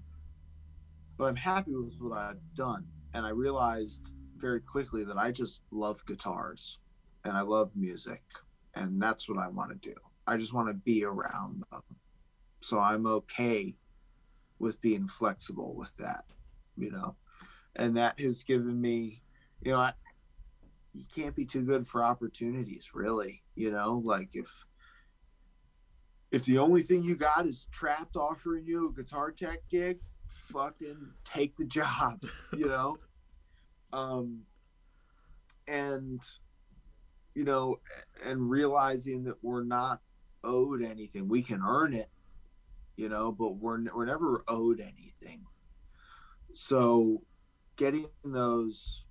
but I'm happy with what I've done. And I realized very quickly that I just love guitars and I love music, and that's what I want to do. I just want to be around them. So I'm okay with being flexible with that, you know, and that has given me, you know, I, you can't be too good for opportunities, really, you know, like if, if the only thing you got is Trapt offering you a guitar tech gig, fucking take the job, you know? um, and, you know, and realizing that we're not owed anything, we can earn it, you know, but we're, we're never owed anything. So getting those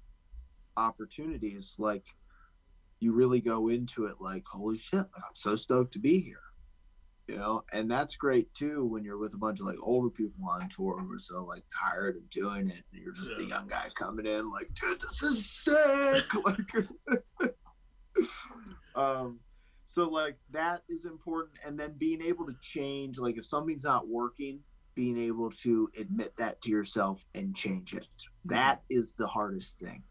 opportunities, like, you really go into it like, holy shit, I'm so stoked to be here, you know? And that's great too, when you're with a bunch of like older people on tour who are so like tired of doing it, and you're just yeah. the young guy coming in like, dude, this is sick. Like, um, so like that is important. And then being able to change, like if something's not working, being able to admit that to yourself and change it. That is the hardest thing.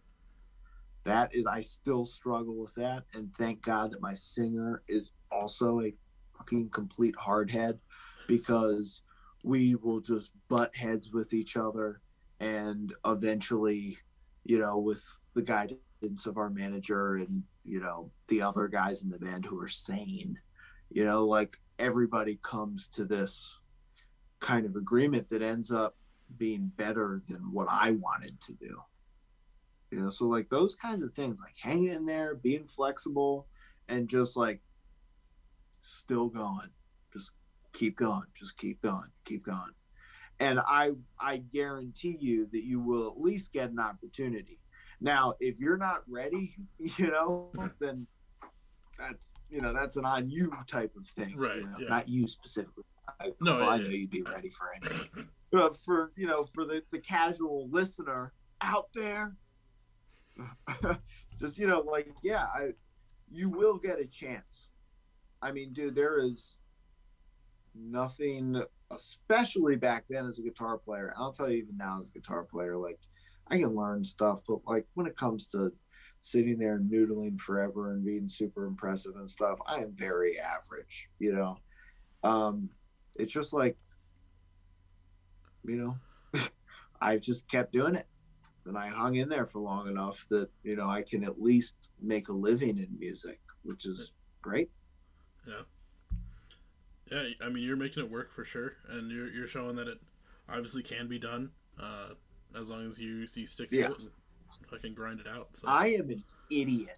That is, I still struggle with that. And thank God that my singer is also a fucking complete hardhead, because we will just butt heads with each other. And eventually, you know, with the guidance of our manager and, you know, the other guys in the band who are sane, you know, like everybody comes to this kind of agreement that ends up being better than what I wanted to do. You know, so like those kinds of things, like hanging in there, being flexible, and just like still going, just keep going, just keep going, keep going. And I, I guarantee you that you will at least get an opportunity. Now, if you're not ready, you know, then that's, you know, that's an on you type of thing, right? You know? Yeah. Not you specifically. I, no, well, yeah, I know you'd be ready for anything. But for, you know, for the, the casual listener out there, just, you know, like, yeah, I, you will get a chance. I mean, dude, there is nothing, especially back then as a guitar player, and I'll tell you even now as a guitar player, like, I can learn stuff, but like when it comes to sitting there noodling forever and being super impressive and stuff, I am very average, you know. Um, it's just like, you know, I just kept doing it. And I hung in there for long enough that, you know, I can at least make a living in music, which is great. Yeah. Yeah, I mean, you're making it work for sure. And you're you're showing that it obviously can be done, uh, as long as you, you stick to yeah. it and fucking grind it out. So. I am an idiot.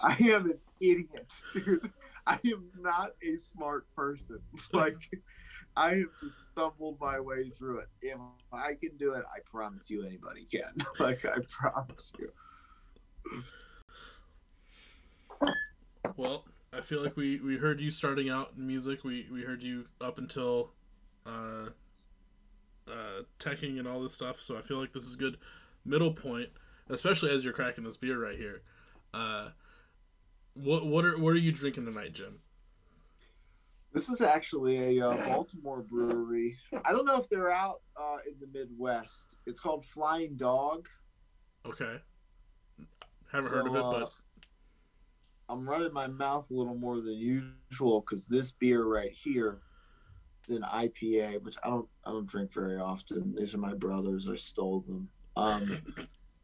I am an idiot, dude. I am not a smart person. Like, I have just stumbled my way through it. If I can do it, I promise you anybody can. Like, I promise you. Well, I feel like we, we heard you starting out in music. We, we heard you up until uh, uh, teching and all this stuff. So I feel like this is a good middle point, especially as you're cracking this beer right here. Uh, what what are what are you drinking tonight, Jim? This is actually a uh, Baltimore brewery. I don't know if they're out uh, in the Midwest. It's called Flying Dog. Okay. Haven't so, heard of it, but... Uh, I'm running my mouth a little more than usual because this beer right here is an I P A, which I don't I don't drink very often. These are my brothers. I stole them. Um,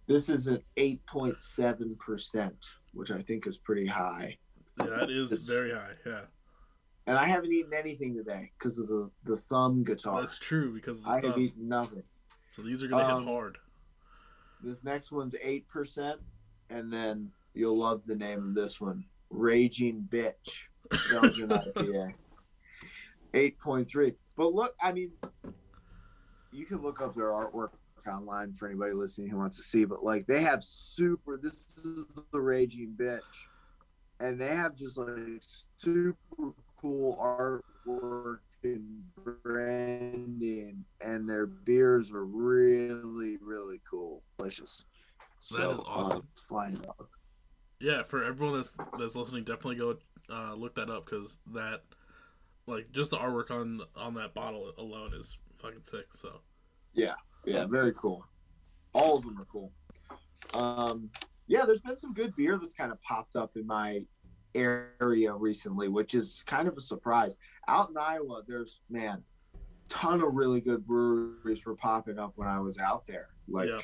this is an eight point seven percent, which I think is pretty high. Yeah, it is it's, very high, yeah. And I haven't eaten anything today because of the, the thumb guitar. That's true, because of the I thumb. have eaten nothing. So these are going to um, hit hard. This next one's eight percent, and then you'll love the name of this one, Raging Bitch, Belgian I P A, eight point three. But look, I mean, you can look up their artwork online for anybody listening who wants to see, but like they have super, this is the Raging Bitch, and they have just like super cool artwork and branding, and their beers are really, really cool, delicious. So, that is awesome. Uh, Flying Dog. Yeah, for everyone that's that's listening, definitely go uh, look that up, because that, like, just the artwork on on that bottle alone is fucking sick. So. Yeah, yeah, very cool. All of them are cool. Um, yeah, there's been some good beer that's kind of popped up in my area recently, which is kind of a surprise. Out in Iowa, there's, man, ton of really good breweries were popping up when I was out there. Like, yeah.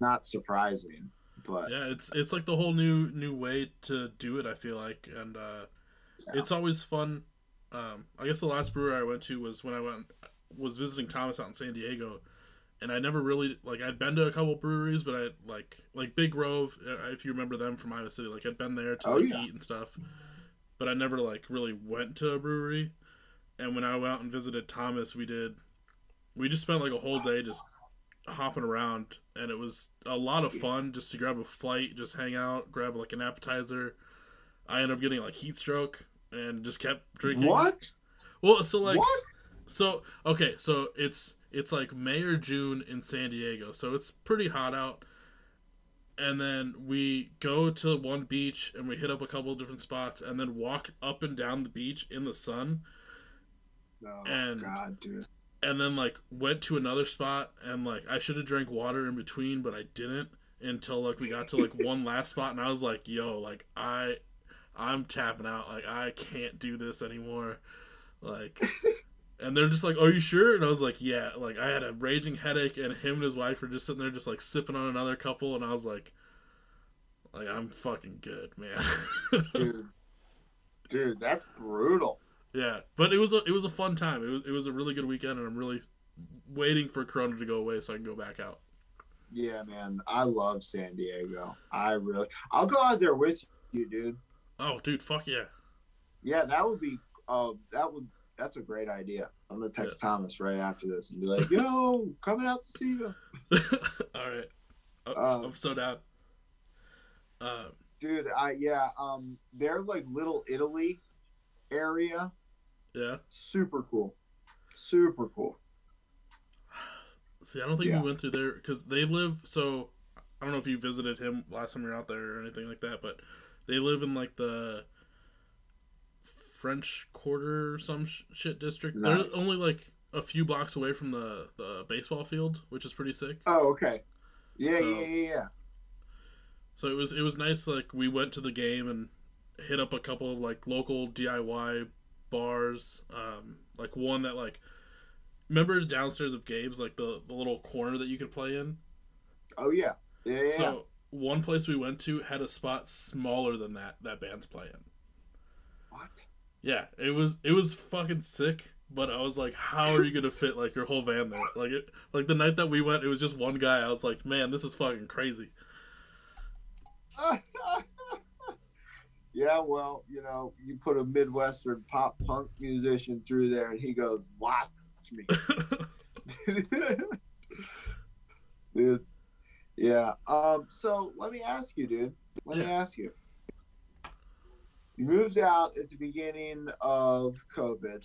Not surprising, but yeah, it's it's like the whole new new way to do it, I feel like, and uh yeah. It's always fun. um I guess the last brewery I went to was when I went was visiting Thomas out in San Diego, and I never really, like, I'd been to a couple breweries, but I like like Big Grove, if you remember them from Iowa City, like I'd been there to oh, like, yeah. eat and stuff, but I never like really went to a brewery, and when I went out and visited Thomas, we did, we just spent like a whole day just hopping around, and it was a lot of fun just to grab a flight, just hang out, grab like an appetizer. I ended up getting like heat stroke and just kept drinking. What? Well, so like, what? so okay, so it's it's like May or June in San Diego, so it's pretty hot out. And then we go to one beach and we hit up a couple of different spots and then walk up and down the beach in the sun. Oh, and, God, dude. And then, like, went to another spot and, like, I should have drank water in between, but I didn't until, like, we got to, like, one last spot. And I was like, yo, like, I, I'm tapping out. Like, I can't do this anymore. Like, and they're just like, are you sure? And I was like, yeah. Like, I had a raging headache, and him and his wife were just sitting there just, like, sipping on another couple, and I was like, like, I'm fucking good, man. Dude. Dude, that's brutal. Yeah, but it was a, it was a fun time. It was, it was a really good weekend, and I'm really waiting for Corona to go away so I can go back out. Yeah, man. I love San Diego. I really... I'll go out there with you, dude. Oh, dude, fuck yeah. Yeah, that would be... Uh, that would... That's a great idea. I'm going to text yeah. Thomas right after this and be like, yo, coming out to see you. All right. I'm, um, I'm so down. Uh, dude, I yeah, um, they're like Little Italy area. Yeah. Super cool. Super cool. See, I don't think yeah. we went through there because they live, so I don't know if you visited him last time you were out there or anything like that, but they live in like the French Quarter or some sh- shit district. Nice. They're only like a few blocks away from the, the baseball field, which is pretty sick. Oh, okay. Yeah, so, yeah, yeah, yeah. So it was it was nice. Like, we went to the game and hit up a couple of like local D I Y bars. Um, like one that like, remember downstairs of Gabe's, like the, the little corner that you could play in? Oh yeah, yeah. yeah so yeah. One place we went to had a spot smaller than that that band's playing. What? Yeah, it was it was fucking sick, but I was like, how are you gonna fit like your whole van there? Like it, like the night that we went, it was just one guy. I was like, man, this is fucking crazy. Yeah, well, you know, you put a Midwestern pop punk musician through there, and he goes, "Watch me." Dude, yeah. Um, so let me ask you, dude. Let yeah. me ask you. He moves out at the beginning of COVID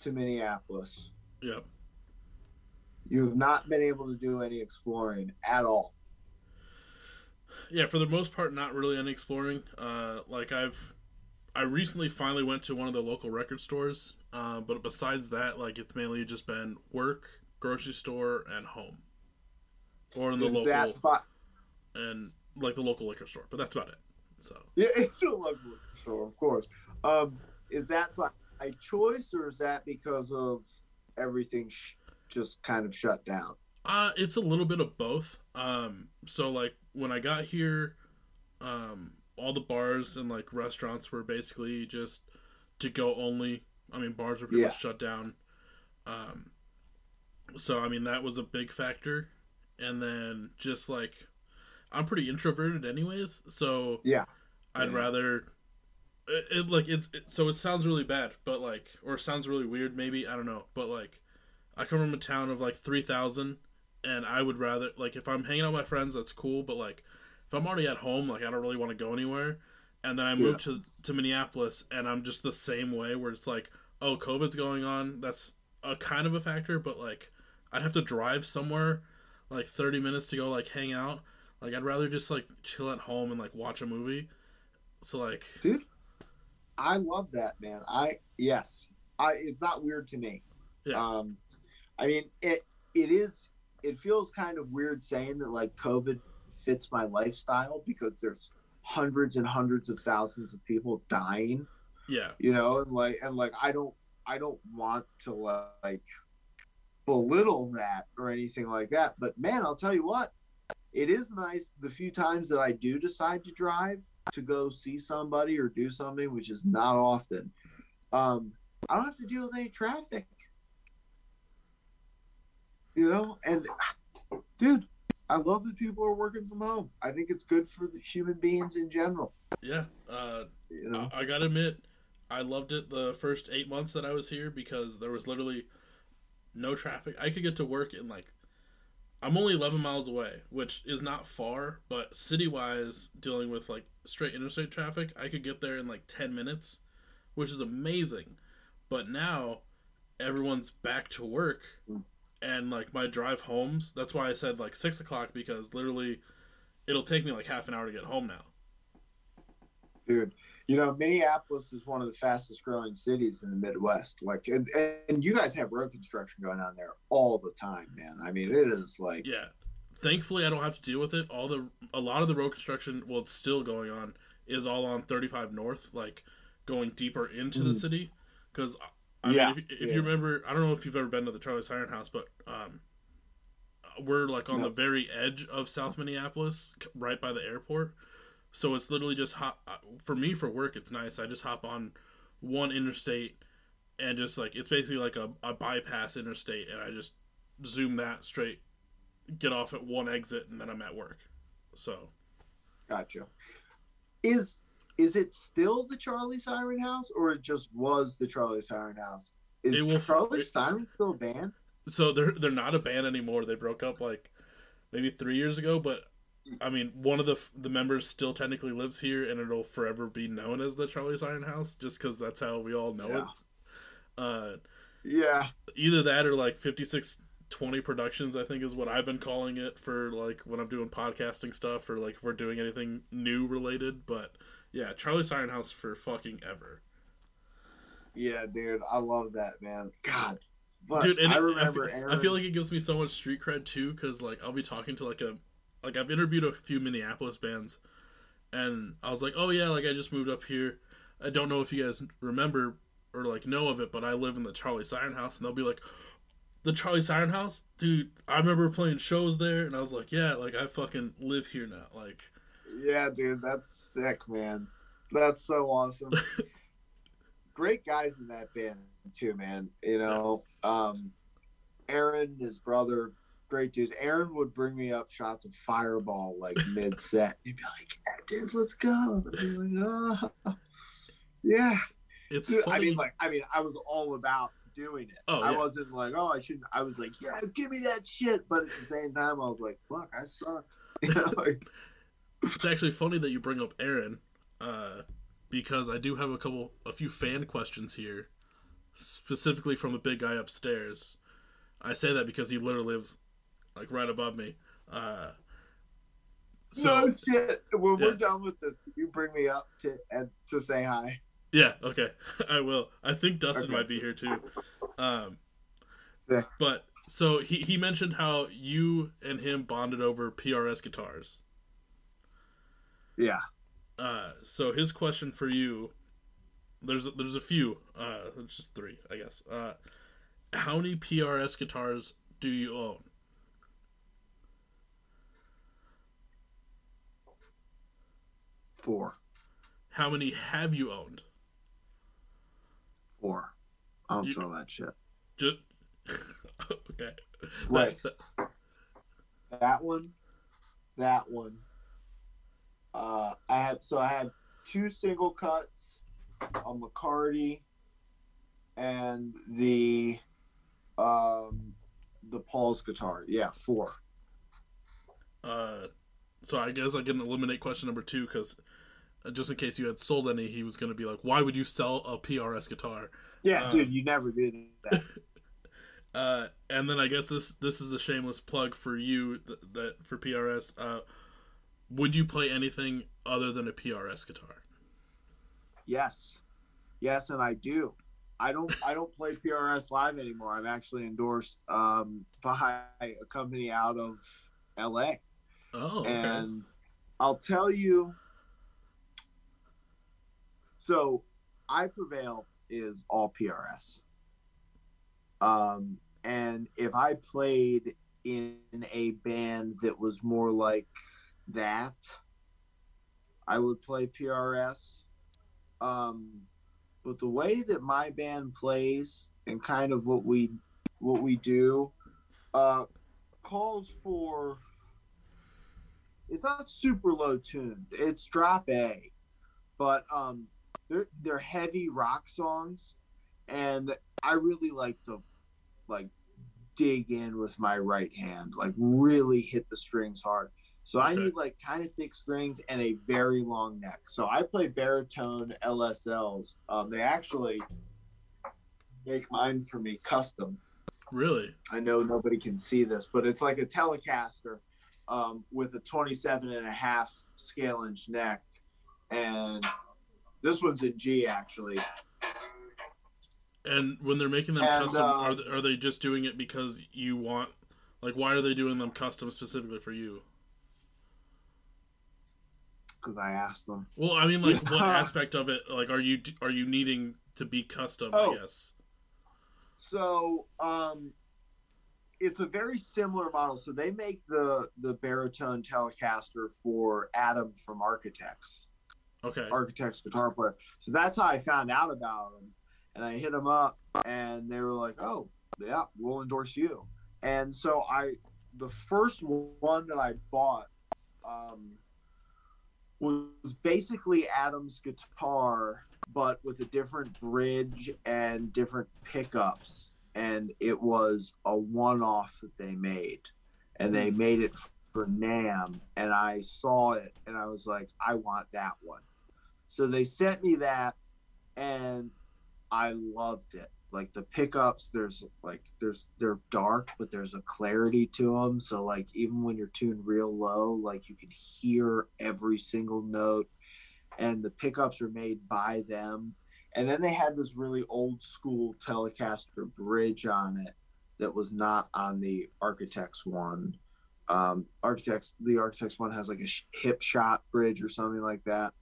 to Minneapolis. Yep. You have not been able to do any exploring at all. Yeah, for the most part, not really any exploring. Uh, like I've, I recently finally went to one of the local record stores. Uh, but besides that, like it's mainly just been work, grocery store, and home, or in the local, that spot- and like the local liquor store. But that's about it. So yeah, it's a lovely show, of course. Um, is that by choice or is that because of everything sh- just kind of shut down? Uh, it's a little bit of both. Um, so like when I got here, um, all the bars and like restaurants were basically just to go only. I mean, bars were pretty yeah. much shut down. Um, so I mean that was a big factor, and then just like. I'm pretty introverted anyways, so yeah. I'd yeah. rather it, it like it's it, so it sounds really bad, but like or it sounds really weird maybe, I don't know, but like I come from a town of like three thousand, and I would rather like if I'm hanging out with my friends that's cool, but like if I'm already at home, like I don't really want to go anywhere. And then I moved yeah. to to Minneapolis, and I'm just the same way where it's like, oh, COVID's going on, that's a kind of a factor, but like I'd have to drive somewhere like thirty minutes to go like hang out. Like, I'd rather just, like, chill at home and, like, watch a movie. So, like... Dude, I love that, man. I... Yes. I. It's not weird to me. Yeah. Um, I mean, it it is... It feels kind of weird saying that, like, COVID fits my lifestyle because there's hundreds and hundreds of thousands of people dying. Yeah. You know? And, like, and like I don't... I don't want to, like, belittle that or anything like that. But, man, I'll tell you what. It is nice the few times that I do decide to drive to go see somebody or do something, which is not often. Um, I don't have to deal with any traffic, you know? And dude, I love that people are working from home. I think it's good for the human beings in general. Yeah. Uh, you know? I, I gotta admit, I loved it the first eight months that I was here because there was literally no traffic. I could get to work in like, I'm only eleven miles away, which is not far, but city-wise, dealing with like straight interstate traffic, I could get there in like ten minutes, which is amazing. But now everyone's back to work, and like my drive homes, that's why I said like six o'clock, because literally it'll take me like half an hour to get home now. Dude, you know, Minneapolis is one of the fastest growing cities in the Midwest. Like, and, and you guys have road construction going on there all the time, man. I mean, it is like... Yeah. Thankfully, I don't have to deal with it. All the A lot of the road construction, well, it's still going on, is all on thirty-five North, like going deeper into mm-hmm. the city. Because, I yeah. mean, if, if yeah. you remember, I don't know if you've ever been to the Charlie Siren house, but um, we're like on no. the very edge of South Minneapolis, right by the airport. So it's literally just hop for me for work. It's nice. I just hop on one interstate and just like, it's basically like a, a bypass interstate, and I just zoom that straight, get off at one exit, and then I'm at work. So. Gotcha. Is, is it still the Charlie Siren house, or it just was the Charlie Siren house? Is will, Charlie it, Siren still a band? So they're, they're not a band anymore. They broke up like maybe three years ago, but I mean, one of the the members still technically lives here, and it'll forever be known as the Charlie Siren house, just because that's how we all know yeah. it. Uh, yeah. Either that or, like, fifty-six twenty Productions, I think, is what I've been calling it for, like, when I'm doing podcasting stuff, or, like, if we're doing anything new related. But, yeah, Charlie Siren house for fucking ever. Yeah, dude, I love that, man. God. But dude, and I remember I feel, Aaron... I feel like it gives me so much street cred, too, because, like, I'll be talking to, like, a... Like, I've interviewed a few Minneapolis bands, and I was like, oh, yeah, like, I just moved up here. I don't know if you guys remember or, like, know of it, but I live in the Charlie Siren house. And they'll be like, the Charlie Siren house? Dude, I remember playing shows there. And I was like, yeah, like, I fucking live here now. Like, yeah, dude, that's sick, man. That's so awesome. Great guys in that band, too, man. You know, um, Aaron, his brother... Great dude. Aaron would bring me up shots of Fireball like mid set. He'd be like, yeah, dude, let's go. I'd be like, oh. Yeah. It's dude, funny. I mean, like, I mean, I was all about doing it. Oh, I yeah. wasn't like, oh, I shouldn't. I was like, yeah, give me that shit. But at the same time, I was like, fuck, I suck. You know, like... It's actually funny that you bring up Aaron, uh, because I do have a couple, a few fan questions here, specifically from the big guy upstairs. I say that because he literally lives like right above me. Uh, so, no shit. When yeah. we're done with this, you bring me up to and to say hi. Yeah. Okay. I will. I think Dustin okay. might be here too. Um, yeah. But so he, he mentioned how you and him bonded over P R S guitars. Yeah. Uh, so his question for you, there's there's a few, uh, just three, I guess. Uh, how many P R S guitars do you own? Four. How many have you owned? Four. I don't you, sell that shit. Just, okay. Wait. That, that. that one. That one. Uh, I have so I have two single cuts, a McCarty, and the um, the Paul's guitar. Yeah, four. Uh, so I guess I can eliminate question number two, because just in case you had sold any, he was going to be like, why would you sell a P R S guitar? Yeah, um, dude, you never did that. uh, and then I guess this this is a shameless plug for you, th- that for P R S. Uh, would you play anything other than a P R S guitar? Yes. Yes, and I do. I don't I don't play P R S live anymore. I'm actually endorsed um, by a company out of L A. Oh, okay. And I'll tell you, so I Prevail is all P R S. Um, and if I played in a band that was more like that, I would play P R S. Um, but the way that my band plays and kind of what we what we do uh, calls for... It's not super low tuned. It's drop A, but um, they're they're heavy rock songs, and I really like to like dig in with my right hand, like really hit the strings hard. So okay. I need like kind of thick strings and a very long neck. So I play baritone L S Ls. Um, they actually make mine for me custom. Really? I know nobody can see this, but it's like a Telecaster um, with a twenty-seven and a half scale inch neck. And this one's a G actually. And when they're making them and, custom, uh, are, they, are they just doing it because you want, like, why are they doing them custom specifically for you? Because I asked them. Well, I mean, like, what aspect of it? Like, are you are you needing to be custom? Oh. I guess. So, um, it's a very similar model. So they make the the baritone Telecaster for Adam from Architects. Okay. Architects guitar player. So that's how I found out about him, and I hit him up, and they were like, "Oh, yeah, we'll endorse you." And so I, the first one that I bought, um. was basically Adam's guitar, but with a different bridge and different pickups. And it was a one-off that they made. And they made it for NAMM. And I saw it, and I was like, I want that one. So they sent me that, and I loved it. Like, the pickups, there's like there's they're dark, but there's a clarity to them. So like, even when you're tuned real low, like, you can hear every single note. And the pickups are made by them. And then they had this really old school Telecaster bridge on it that was not on the Architects one. Um, Architects, the Architects one has like a hip shot bridge or something like that.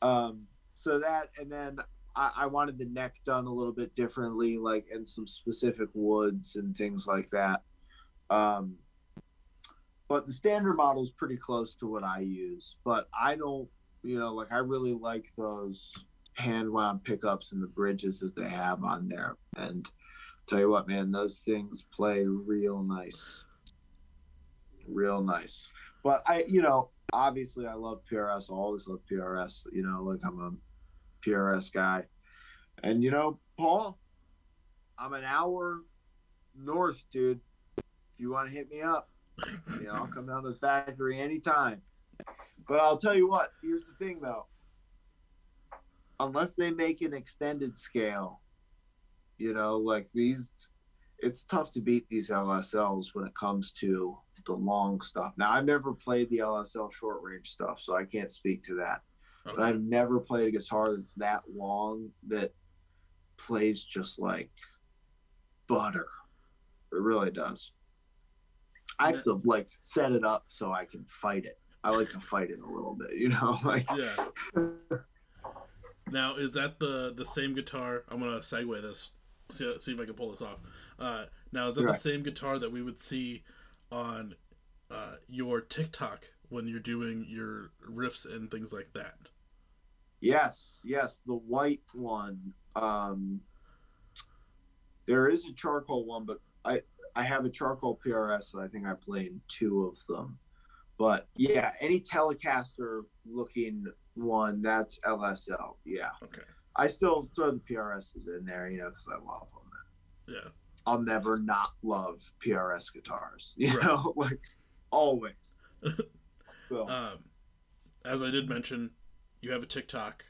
Um, so that, and then I wanted the neck done a little bit differently, like, and some specific woods and things like that. Um, but the standard model is pretty close to what I use. But I don't, you know, like, I really like those hand-wound pickups and the bridges that they have on there. And I'll tell you what, man, those things play real nice. Real nice. But I, you know, obviously I love P R S. I always love P R S. You know, like, I'm a P R S guy. And you know, Paul, I'm an hour north, dude. If you want to hit me up, you know, I'll come down to the factory anytime. But I'll tell you what, here's the thing though. Unless they make an extended scale, you know, like these, it's tough to beat these L S Ls when it comes to the long stuff. Now, I've never played the L S L short range stuff, so I can't speak to that. Okay. But I've never played a guitar that's that long that plays just like butter. It really does. I have to like set it up so I can fight it. I like to fight it a little bit, you know? Like, yeah. Now, is that the, the same guitar? I'm going to segue this, see, see if I can pull this off. Uh, now, is that right. the same guitar that we would see on uh, your TikTok when you're doing your riffs and things like that? Yes, yes, the white one. Um, there is a charcoal one, but I, I have a charcoal P R S, and I think I played two of them. But yeah, any Telecaster-looking one, that's L S L, yeah. Okay. I still throw the P R Ss in there, you know, because I love them. Yeah. I'll never not love P R S guitars, you right. know, like always. So. Um, as I did mention, you have a TikTok.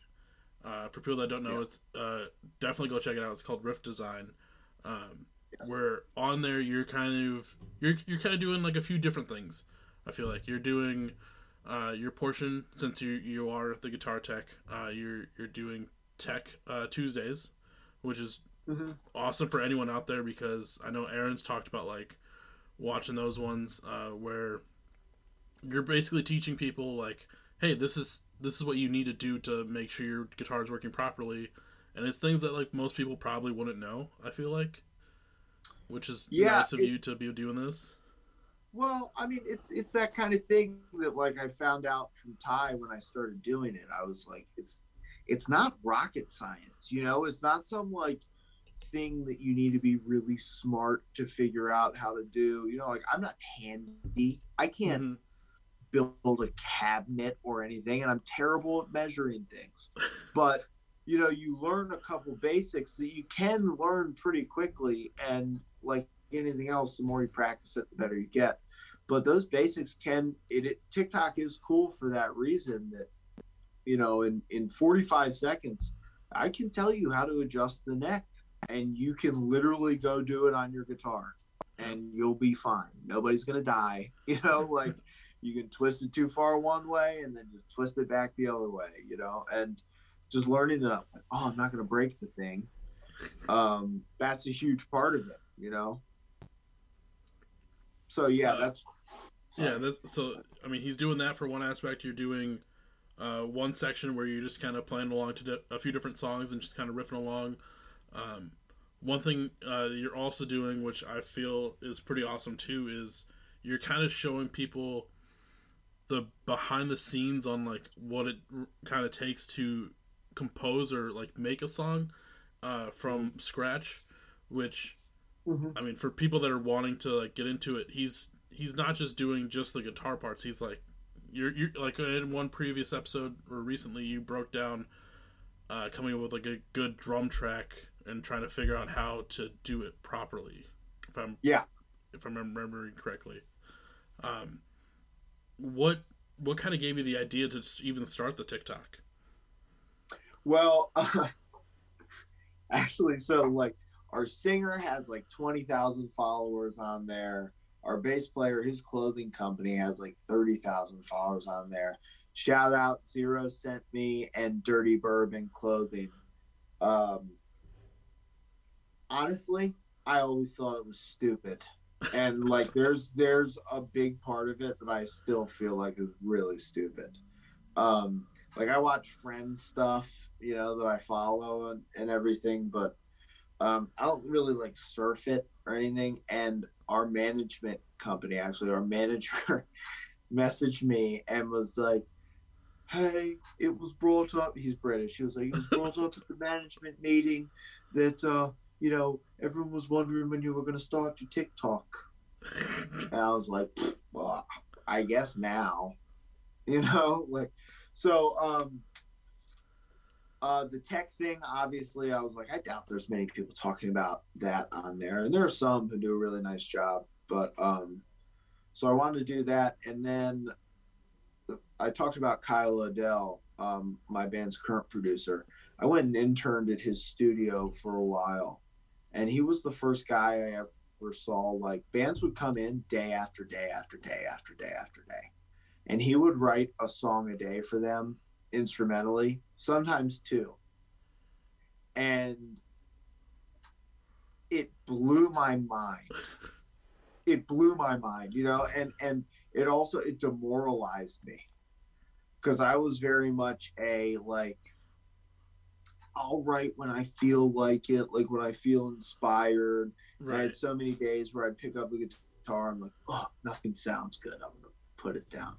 Uh, for people that don't know, yeah. it's uh, definitely go check it out. It's called Riff Design. Um, yes. Where on there you're kind of you're you're kind of doing like a few different things. I feel like you're doing uh, your portion, since you you are the guitar tech. Uh, you're you're doing Tech uh, Tuesdays, which is mm-hmm. awesome for anyone out there, because I know Aaron's talked about like watching those ones uh, where you're basically teaching people like, hey, this is this is what you need to do to make sure your guitar is working properly. And it's things that like most people probably wouldn't know, I feel like, which is yeah, nice of it, you to be doing this. Well, I mean, it's it's that kind of thing that like I found out from Ty when I started doing it. I was like, it's it's not rocket science, you know? It's not some like thing that you need to be really smart to figure out how to do. You know, like, I'm not handy. I can't mm-hmm. build a cabinet or anything, and I'm terrible at measuring things, but you know, you learn a couple basics that you can learn pretty quickly. And like anything else, the more you practice it, the better you get. But those basics can, it, it Tik Tok is cool for that reason that, you know, in, in forty-five seconds, I can tell you how to adjust the neck, and you can literally go do it on your guitar and you'll be fine. Nobody's going to die. You know, like you can twist it too far one way and then just twist it back the other way, you know, and just learning that, like, oh, I'm not going to break the thing. Um, that's a huge part of it, you know? So yeah, that's, yeah, that's, so, I mean, he's doing that for one aspect. You're doing, uh, one section where you're just kind of playing along to di- a few different songs and just kind of riffing along. Um, one thing, uh, you're also doing, which I feel is pretty awesome too, is you're kind of showing people the behind the scenes on like what it r- kind of takes to compose or like make a song, uh, from scratch, which, mm-hmm. I mean, for people that are wanting to like get into it, he's, he's not just doing just the guitar parts. He's like, you're, you're like in one previous episode or recently you broke down, uh, coming up with like a good drum track and trying to figure out how to do it properly. If I'm, yeah, if I'm remembering correctly. Um, what, what kind of gave you the idea to even start the Tik Tok? Well, uh, actually, so like our singer has like twenty thousand followers on there. Our bass player, his clothing company, has like thirty thousand followers on there. Shout out Zero Sent Me and Dirty Bourbon Clothing. Um, honestly, I always thought it was stupid. And like, there's, there's a big part of it that I still feel like is really stupid. Um, like I watch Friends stuff, you know, that I follow and, and everything, but um, I don't really like surf it or anything. And our management company, actually our manager messaged me and was like, hey, it was brought up, he's British. He was like, it was brought up at the management meeting that, uh, you know, everyone was wondering when you were going to start your Tik Tok. And I was like, well, I guess now, you know, like, so, um, uh, the tech thing, obviously I was like, I doubt there's many people talking about that on there. And there are some who do a really nice job, but, um, so I wanted to do that. And then I talked about Kyle O'Dell, um, my band's current producer. I went and interned at his studio for a while. And he was the first guy I ever saw, like, bands would come in day after day after day after day after day. And he would write a song a day for them, instrumentally, sometimes two. And it blew my mind. It blew my mind, you know, and, and it also, it demoralized me. Because I was very much a, like, I'll write when I feel like it, like when I feel inspired. Right. I had so many days where I'd pick up the guitar and I'm like, oh, nothing sounds good. I'm going to put it down.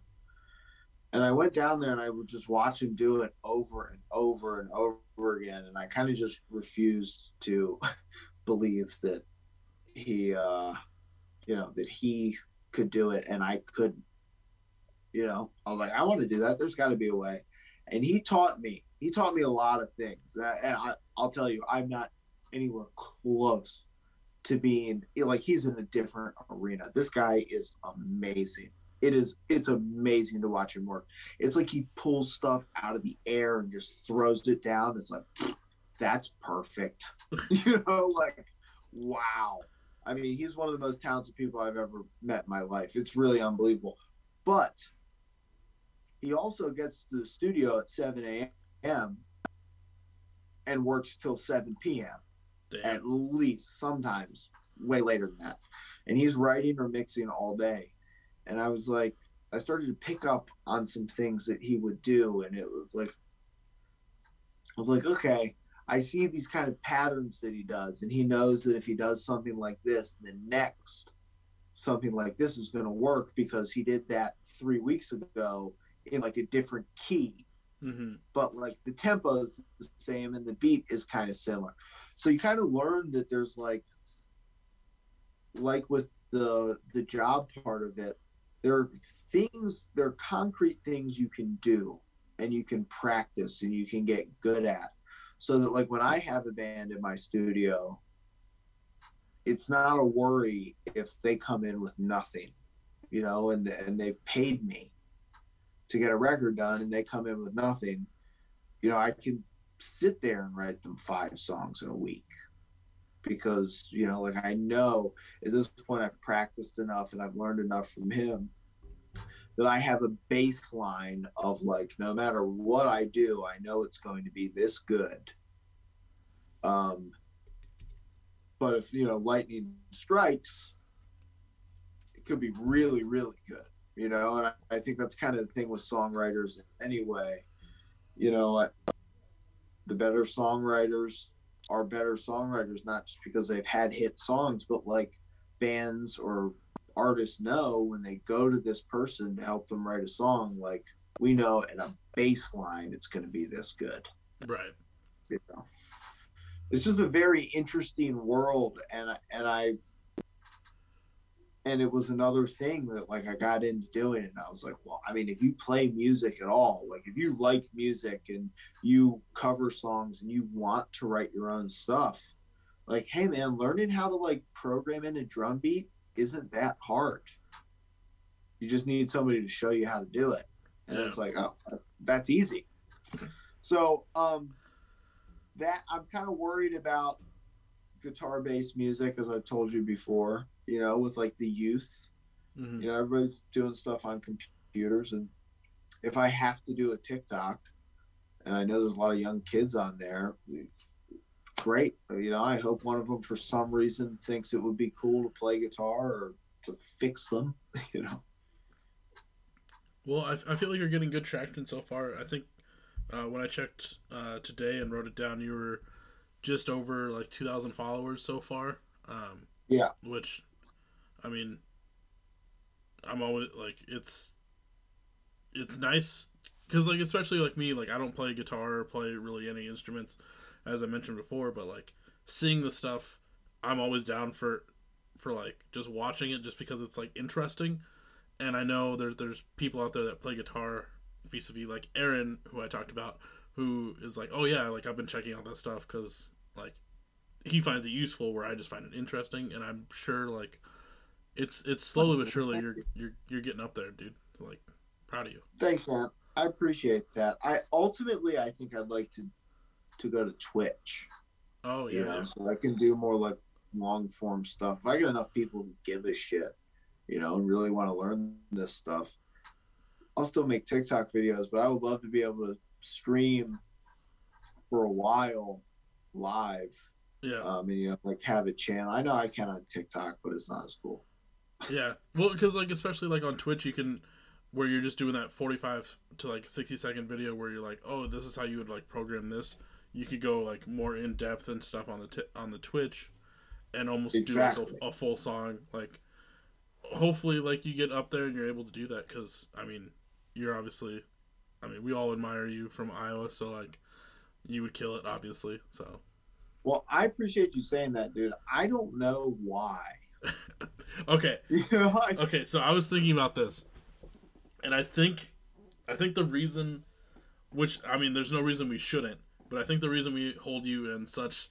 And I went down there and I would just watch him do it over and over and over again. And I kind of just refused to believe that he, uh, you know, that he could do it and I couldn't, you know, I was like, I want to do that. There's got to be a way. And he taught me. He taught me a lot of things, and, I, and I, I'll tell you, I'm not anywhere close to being like he's in a different arena. This guy is amazing. It is, it's amazing to watch him work. It's like he pulls stuff out of the air and just throws it down. It's like, that's perfect. You know, like, wow. I mean, he's one of the most talented people I've ever met in my life. It's really unbelievable. But he also gets to the studio at seven a.m. and works till seven p.m. Damn. At least, sometimes way later than that, and he's writing or mixing all day. And I was like, I started to pick up on some things that he would do, and it was like, I was like, okay, I see these kind of patterns that he does, and he knows that if he does something like this, then next something like this is going to work because he did that three weeks ago in like a different key. Mm-hmm. But like the tempo is the same and the beat is kind of similar, so you kind of learn that there's like like with the the job part of it, there are things, there are concrete things you can do and you can practice and you can get good at so that like when I have a band in my studio, it's not a worry if they come in with nothing, you know, and and they've paid me to get a record done and they come in with nothing, you know, I can sit there and write them five songs in a week because, you know, like I know at this point I've practiced enough and I've learned enough from him that I have a baseline of like, no matter what I do, I know it's going to be this good. Um, but if, you know, lightning strikes, it could be really, really good, you know? And I, I think that's kind of the thing with songwriters anyway, you know, I, the better songwriters are better songwriters, not just because they've had hit songs, but like bands or artists know when they go to this person to help them write a song, like we know at a baseline, it's going to be this good. Right. You know? It's just a very interesting world. And, and I, and it was another thing that like I got into doing and I was like, well, I mean, if you play music at all, like if you like music and you cover songs and you want to write your own stuff, like, hey man, learning how to like program in a drum beat isn't that hard. You just need somebody to show you how to do it. And yeah. It's like, oh, that's easy. So, um, that I'm kind of worried about guitar based music, as I've told you before, you know, with like the youth, mm-hmm. you know, everybody's doing stuff on computers. And if I have to do a TikTok, and I know there's a lot of young kids on there, great. You know, I hope one of them for some reason thinks it would be cool to play guitar or to fix them, you know. Well, I, I feel like you're getting good traction so far. I think Uh, when I checked uh, today and wrote it down, you were just over like two thousand followers so far. Um, yeah. Which, I mean, I'm always like, it's, it's nice. Cause like, especially like me, like I don't play guitar or play really any instruments as I mentioned before, but like seeing the stuff, I'm always down for, for like just watching it just because it's like interesting. And I know there, there's people out there that play guitar vis-a-vis like Aaron, who I talked about, who is like, oh yeah, like I've been checking out that stuff because like he finds it useful where I just find it interesting. And I'm sure like it's it's slowly but surely you're you're you're getting up there, dude. Like, proud of you. Thanks, man. I appreciate that. I ultimately I think I'd like to to go to Twitch. Oh yeah, you know, yeah. So I can do more like long form stuff. If I get enough people who give a shit, you know, and really want to learn this stuff, I'll still make TikTok videos, but I would love to be able to stream for a while live. Yeah. Um, and, you know, like have a channel. I know I can on TikTok, but it's not as cool. Yeah. Well, because like, especially like on Twitch, you can, where you're just doing that forty-five to like sixty second video where you're like, oh, this is how you would like program this. You could go like more in depth and stuff on the, t- on the Twitch and almost exactly. do like a, a full song. Like hopefully like you get up there and you're able to do that. Cause I mean, you're obviously, I mean, we all admire you from Iowa, so like, you would kill it, obviously. So, well, I appreciate you saying that, dude. I don't know why. Okay. You know, I... Okay, so I was thinking about this, and I think, I think the reason, which I mean, there's no reason we shouldn't, but I think the reason we hold you in such,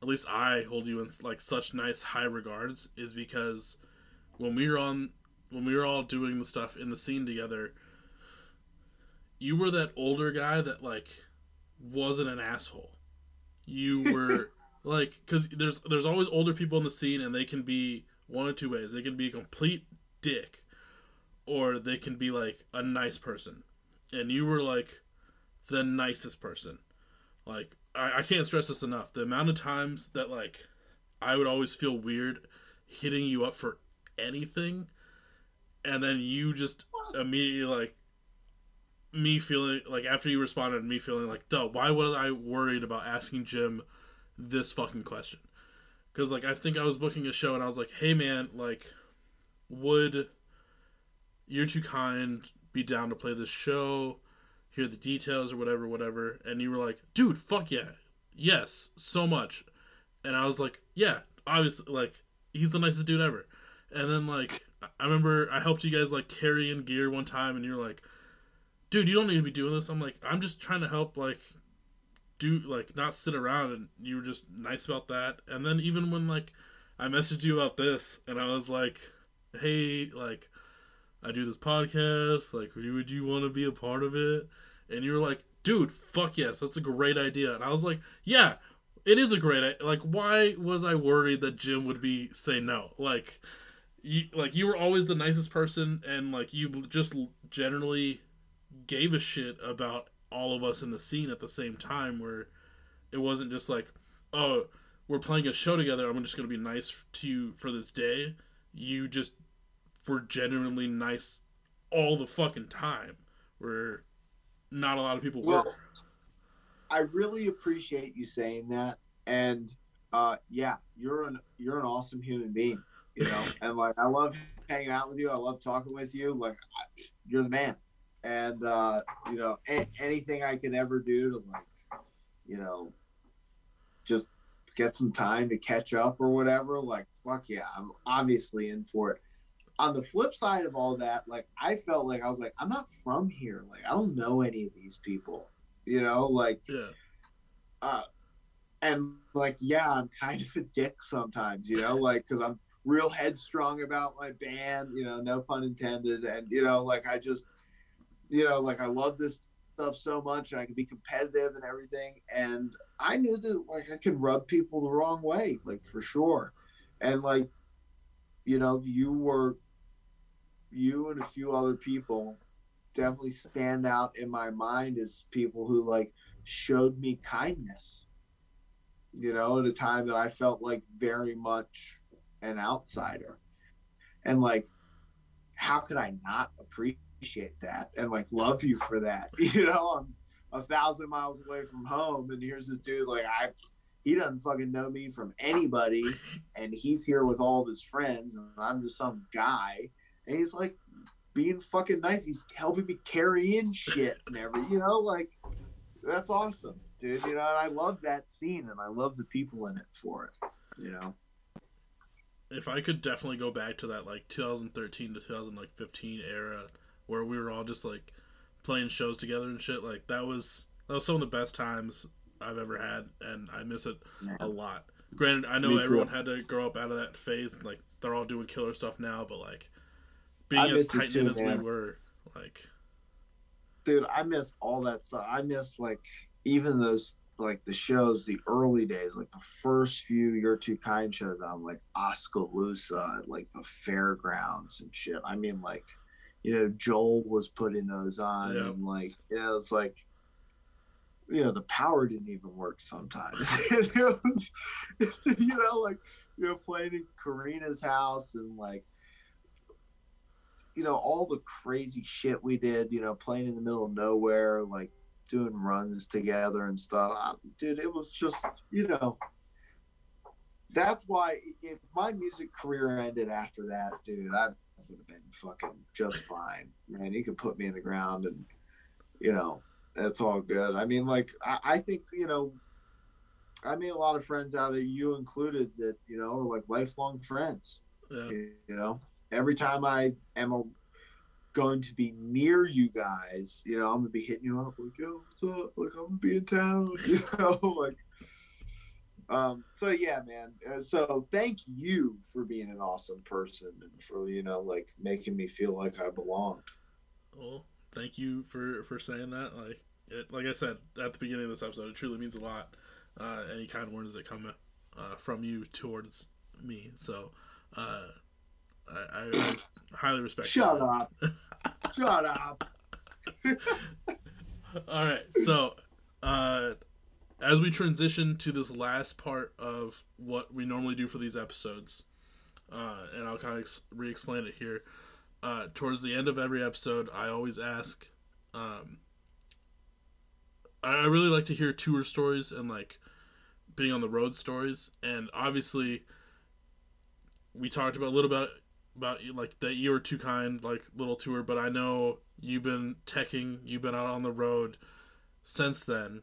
at least I hold you in like such nice high regards, is because when we were on, when we were all doing the stuff in the scene together. You were that older guy that, like, wasn't an asshole. You were, like, because there's there's always older people in the scene, and they can be one of two ways. They can be a complete dick, or they can be, like, a nice person. And you were, like, the nicest person. Like, I, I can't stress this enough. The amount of times that, like, I would always feel weird hitting you up for anything, and then you just immediately, like, me feeling like after you responded, me feeling like, duh, why was I worried about asking Jim this fucking question? Because like I think I was booking a show and I was like, hey man, like, would You're Too Kind be down to play this show? Hear the details or whatever, whatever. And you were like, dude, fuck yeah, yes, so much. And I was like, yeah, obviously, like he's the nicest dude ever. And then like I remember I helped you guys like carry in gear one time, and you're like, dude, you don't need to be doing this. I'm like, I'm just trying to help, like, do, like, not sit around, and you were just nice about that. And then even when, like, I messaged you about this, and I was like, hey, like, I do this podcast, like, would you, would you want to be a part of it? And you were like, dude, fuck yes, that's a great idea. And I was like, yeah, it is a great idea. Like, why was I worried that Jim would be, say no? Like, you, like, you were always the nicest person, and, like, you just generally gave a shit about all of us in the scene at the same time, where it wasn't just like, oh, we're playing a show together, I'm just going to be nice to you for this day. You just were genuinely nice all the fucking time, where not a lot of people well, were. I really appreciate you saying that, and uh, yeah, you're an you're an awesome human being, you know. And, like, I love hanging out with you. I love talking with you. Like, I, you're the man. And, uh, you know, a- anything I can ever do to, like, you know, just get some time to catch up or whatever, like, fuck yeah, I'm obviously in for it. On the flip side of all that, like, I felt like I was like, I'm not from here. Like, I don't know any of these people, you know, like, yeah. uh, and, like, yeah, I'm kind of a dick sometimes, you know, like, 'cause I'm real headstrong about my band, you know, no pun intended. And, you know, like, I just, you know, like, I love this stuff so much, and I can be competitive and everything. And I knew that, like, I could rub people the wrong way, like, for sure. And, like, you know, you were, you and a few other people definitely stand out in my mind as people who, like, showed me kindness, you know, at a time that I felt like very much an outsider. And, like, how could I not appreciate appreciate that and, like, love you for that? You know, I'm a thousand miles away from home, and here's this dude, like, I he doesn't fucking know me from anybody, and he's here with all of his friends, and I'm just some guy, and he's, like, being fucking nice. He's helping me carry in shit and everything, you know, like, that's awesome, dude, you know. And I love that scene, and I love the people in it for it, you know. If I could definitely go back to that, like, twenty thirteen to twenty fifteen era where we were all just, like, playing shows together and shit. Like, that was that was some of the best times I've ever had, and I miss it yeah. a lot. Granted, I know Me everyone too. had to grow up out of that phase, and, like, they're all doing killer stuff now, but, like, being I as tight knit as man. we were, like... Dude, I miss all that stuff. I miss, like, even those, like, the shows, the early days, like, the first few You're Too Kind shows on, like, Oskaloosa, like, the fairgrounds and shit. I mean, like... You know, Joel was putting those on, yeah. and, like, you know, it's like, you know, the power didn't even work sometimes. It was, you know, like, you know, playing in Karina's house, and, like, you know, all the crazy shit we did, you know, playing in the middle of nowhere, like, doing runs together and stuff. I, dude, it was just, you know, that's why if my music career ended after that, dude, I'd would have been fucking just fine, man. You can put me in the ground, and, you know, that's all good. I mean, like, I, I think, you know, I made a lot of friends out of there, you included, that, you know, are, like, lifelong friends. Yeah. You know, every time I am a, going to be near you guys, you know, I'm gonna be hitting you up, like, yo, what's up? Like, I'm gonna be in town, you know, like. Um, so yeah, man. Uh, so thank you for being an awesome person, and for, you know, like, making me feel like I belonged. Well, thank you for, for saying that. Like, it, like I said at the beginning of this episode, it truly means a lot. Uh, any kind words that come uh, from you towards me. So uh, I, I, I highly respect. Shut you. up. Shut up. All right. So. Uh, As we transition to this last part of what we normally do for these episodes, uh, and I'll kind of ex- re-explain it here, uh, towards the end of every episode, I always ask, um, I really like to hear tour stories and, like, being on the road stories, and obviously, we talked about a little bit about, like, that You Were Too Kind, like, little tour, but I know you've been teching, you've been out on the road since then.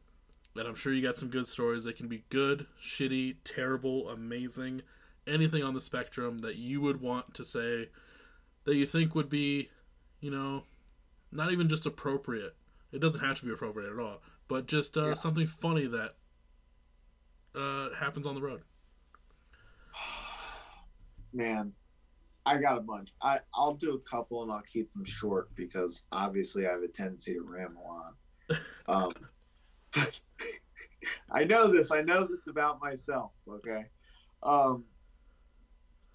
And I'm sure you got some good stories. They can be good, shitty, terrible, amazing, anything on the spectrum that you would want to say that you think would be, you know, not even just appropriate, It doesn't have to be appropriate at all, but just uh, yeah. something funny that uh, happens on the road. Man, I got a bunch. I, I'll do a couple and I'll keep them short because obviously I have a tendency to ramble on. Um, but I know this. I know this about myself, okay? Um,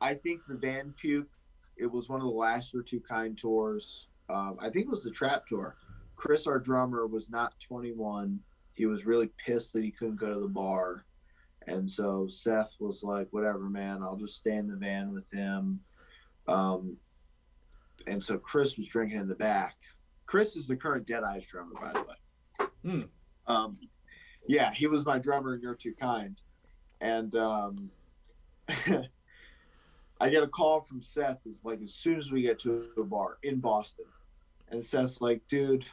I think the Van Puke, it was one of the last You're Too Kind tours. Um, I think it was the Trapt tour. Chris, our drummer, was not twenty-one. He was really pissed that he couldn't go to the bar. And so Seth was like, whatever, man, I'll just stay in the van with him. Um, and so Chris was drinking in the back. Chris is the current Dead Eyes drummer, by the way. Hmm. Um, yeah, he was my drummer in You're Too Kind. And um, I get a call from Seth, is like, as soon as we get to a bar in Boston. And Seth's like, dude,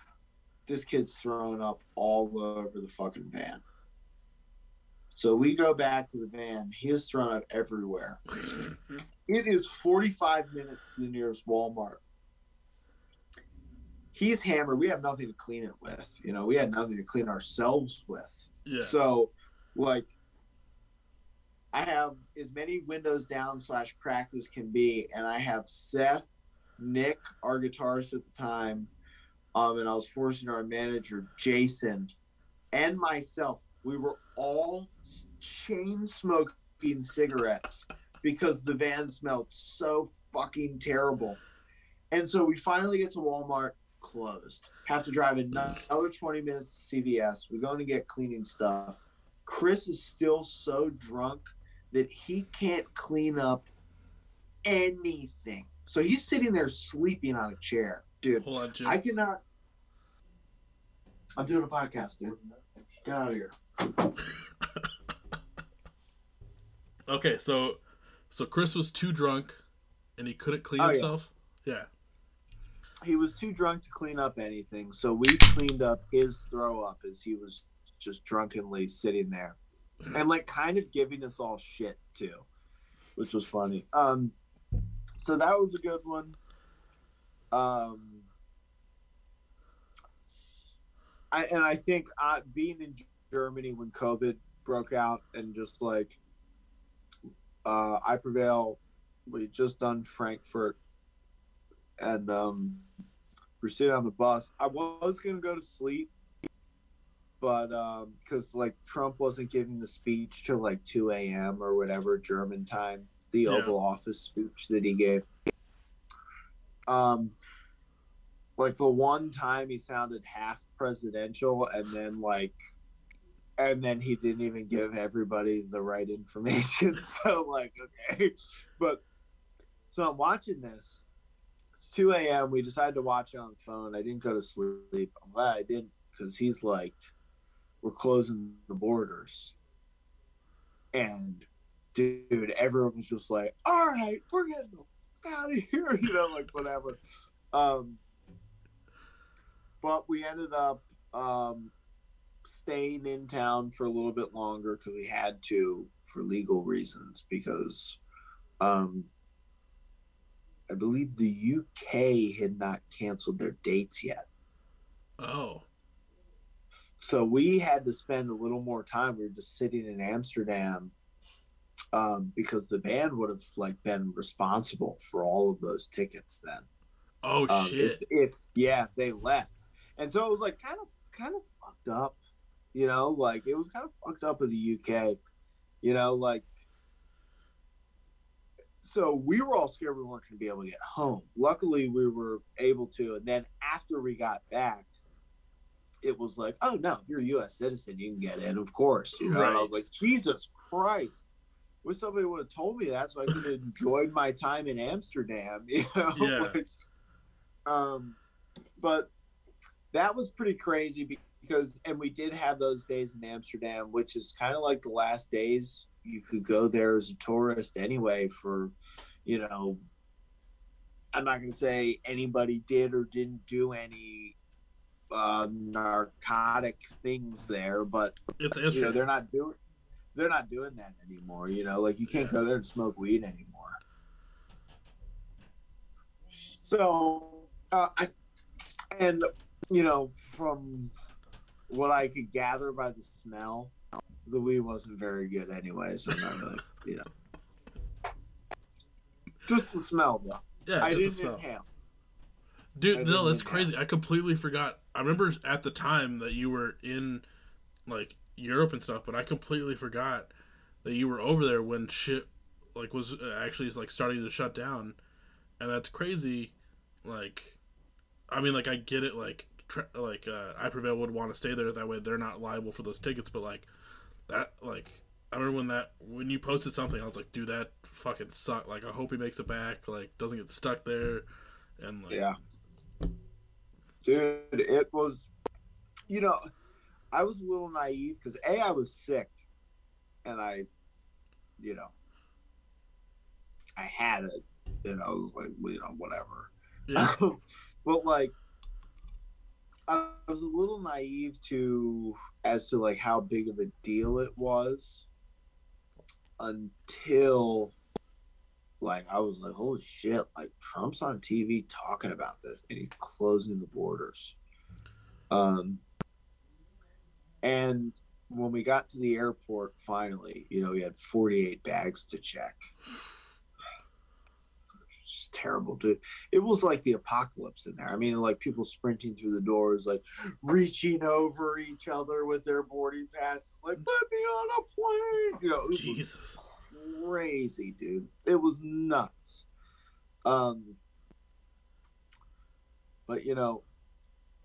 this kid's throwing up all over the fucking van. So we go back to the van. He is thrown up everywhere. It is forty-five minutes to the nearest Walmart. He's hammered. We have nothing to clean it with. You know, we had nothing to clean ourselves with. Yeah. So, like, I have as many windows down slash cracked as can be, and I have Seth, Nick, our guitarist at the time, um, and I was forcing our manager, Jason, and myself. We were all chain smoking cigarettes because the van smelled so fucking terrible. And so we finally get to Walmart, closed. Have to drive another twenty minutes to C V S. We go in and get cleaning stuff. Chris is still so drunk that he can't clean up anything. So he's sitting there sleeping on a chair. Dude, hold on, Jim. I cannot. I'm doing a podcast, dude. Get out of here. Okay, so so Chris was too drunk and he couldn't clean oh, himself? Yeah. yeah. He was too drunk to clean up anything, so we cleaned up his throw up as he was just drunkenly sitting there. And like kind of giving us all shit too, which was funny. Um so that was a good one. Um I, and I think uh, being in Germany when COVID broke out and just like uh, I Prevail, we had just done Frankfurt and um, we're sitting on the bus. I was going to go to sleep, but because um, like Trump wasn't giving the speech till like two a.m. or whatever German time, the yeah. Oval Office speech that he gave. Um. Like the one time he sounded half presidential and then like, and then he didn't even give everybody the right information. So like, okay. But so I'm watching this. It's two a.m. We decided to watch it on the phone. I didn't go to sleep. I'm glad I didn't because he's like, we're closing the borders. And dude, everyone was just like, all right, we're getting out of here. You know, like whatever. Um, But we ended up um, staying in town for a little bit longer because we had to for legal reasons because um, I believe the U K had not canceled their dates yet. Oh. So we had to spend a little more time. We were just sitting in Amsterdam um, because the band would have like been responsible for all of those tickets then. Oh, um, shit. If, if, yeah, if they left. And so it was like kind of kind of fucked up, you know, like it was kind of fucked up in the U K, you know, like. So we were all scared we weren't going to be able to get home. Luckily, we were able to. And then after we got back, it was like, oh, no, if you're a U S citizen, you can get in, of course. You know, right. And I was like, Jesus Christ. Wish somebody would have told me that so I could have enjoyed my time in Amsterdam, you know. Yeah. like, um, but. That was pretty crazy because, and we did have those days in Amsterdam, which is kind of like the last days you could go there as a tourist anyway for, you know, I'm not going to say anybody did or didn't do any uh, narcotic things there, but it's, it's, you know, they're not doing, they're not doing that anymore. You know, like you can't yeah. go there and smoke weed anymore. So, uh, I, and you know, from what I could gather by the smell, the Wii wasn't very good anyway, so I'm not really, you know. Just the smell, though. Yeah, I didn't inhale. Dude, no, that's crazy. I completely forgot. I remember at the time that you were in, like, Europe and stuff, but I completely forgot that you were over there when shit, like, was actually, like, starting to shut down. And that's crazy. Like, I mean, like, I get it, like, tra- like uh, I Prevail would want to stay there. That way they're not liable for those tickets, but, like, that, like, I remember when that, when you posted something, I was like, dude, that fucking sucked. Like, I hope he makes it back, like, doesn't get stuck there. And, like... Yeah. Dude, it was, you know, I was a little naive because A, I was sick and I, you know, I had it and I was like, well, you know, whatever. Yeah. But like, I was a little naive to, as to like how big of a deal it was until like, I was like, holy shit, like Trump's on T V talking about this and he's closing the borders. Um, and when we got to the airport, finally, you know, we had forty-eight bags to check. It's just terrible, dude. It was like the apocalypse in there. I mean, like people sprinting through the doors, like reaching over each other with their boarding passes, like, put me on a plane. You know, Jesus. Crazy, dude. It was nuts. Um, but you know,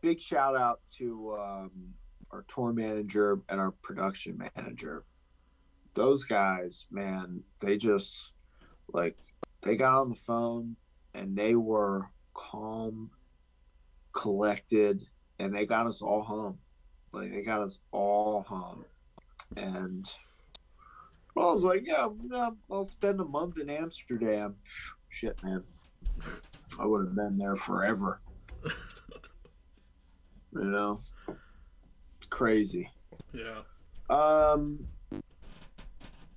big shout out to um, our tour manager and our production manager. Those guys, man, they just like they got on the phone and they were calm, collected, and they got us all home. Like they got us all home, and. Well, I was like, yeah, I'll spend a month in Amsterdam. Shit, man. I would have been there forever. You know? Crazy. Yeah. Um,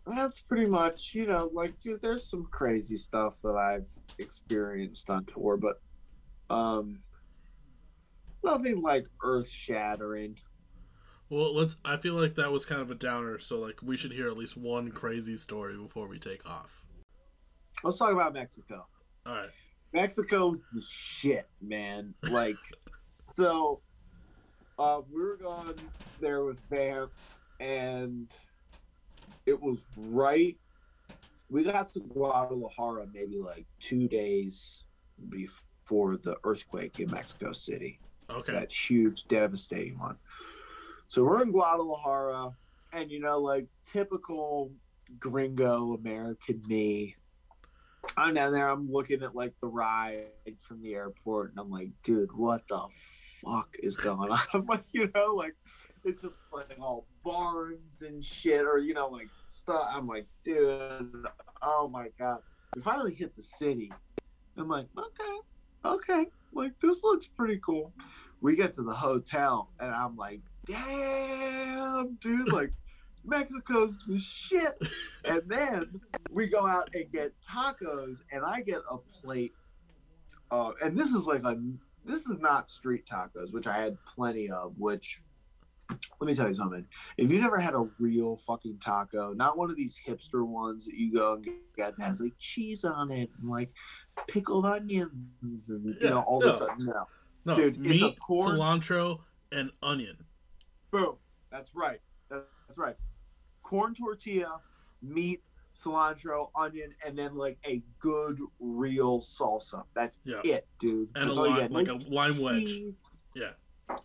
that's pretty much, you know, like, dude, there's some crazy stuff that I've experienced on tour, but um, nothing like earth-shattering. Well, let's. I feel like that was kind of a downer, so like we should hear at least one crazy story before we take off. Let's talk about Mexico. All right, Mexico's the shit, man. Like, so uh, we were going there with Vamps, and it was right. We got to Guadalajara maybe like two days before the earthquake in Mexico City. Okay, that huge, devastating one. So we're in Guadalajara, and, you know, like, typical gringo American me. I'm down there, I'm looking at, like, the ride from the airport, and I'm like, dude, what the fuck is going on? I'm like, you know, like, it's just, like, all barns and shit, or, you know, like, stuff. I'm like, dude, oh, my God. We finally hit the city. I'm like, okay, okay. Like, this looks pretty cool. We get to the hotel, and I'm like, damn, dude, like, Mexico's the shit. And then we go out and get tacos, and I get a plate. Uh, and this is like a, this is not street tacos, which I had plenty of, which, let me tell you something. If you never had a real fucking taco, not one of these hipster ones that you go and get that has like cheese on it and like pickled onions and, you yeah, know, all no. of a sudden, no. No, dude, meat, it's a course, cilantro, and onion. Boom. That's right. That's right. Corn tortilla, meat, cilantro, onion, and then like a good real salsa. That's yeah. it, dude. And That's a lime, like no a lime cheese. wedge. Yeah.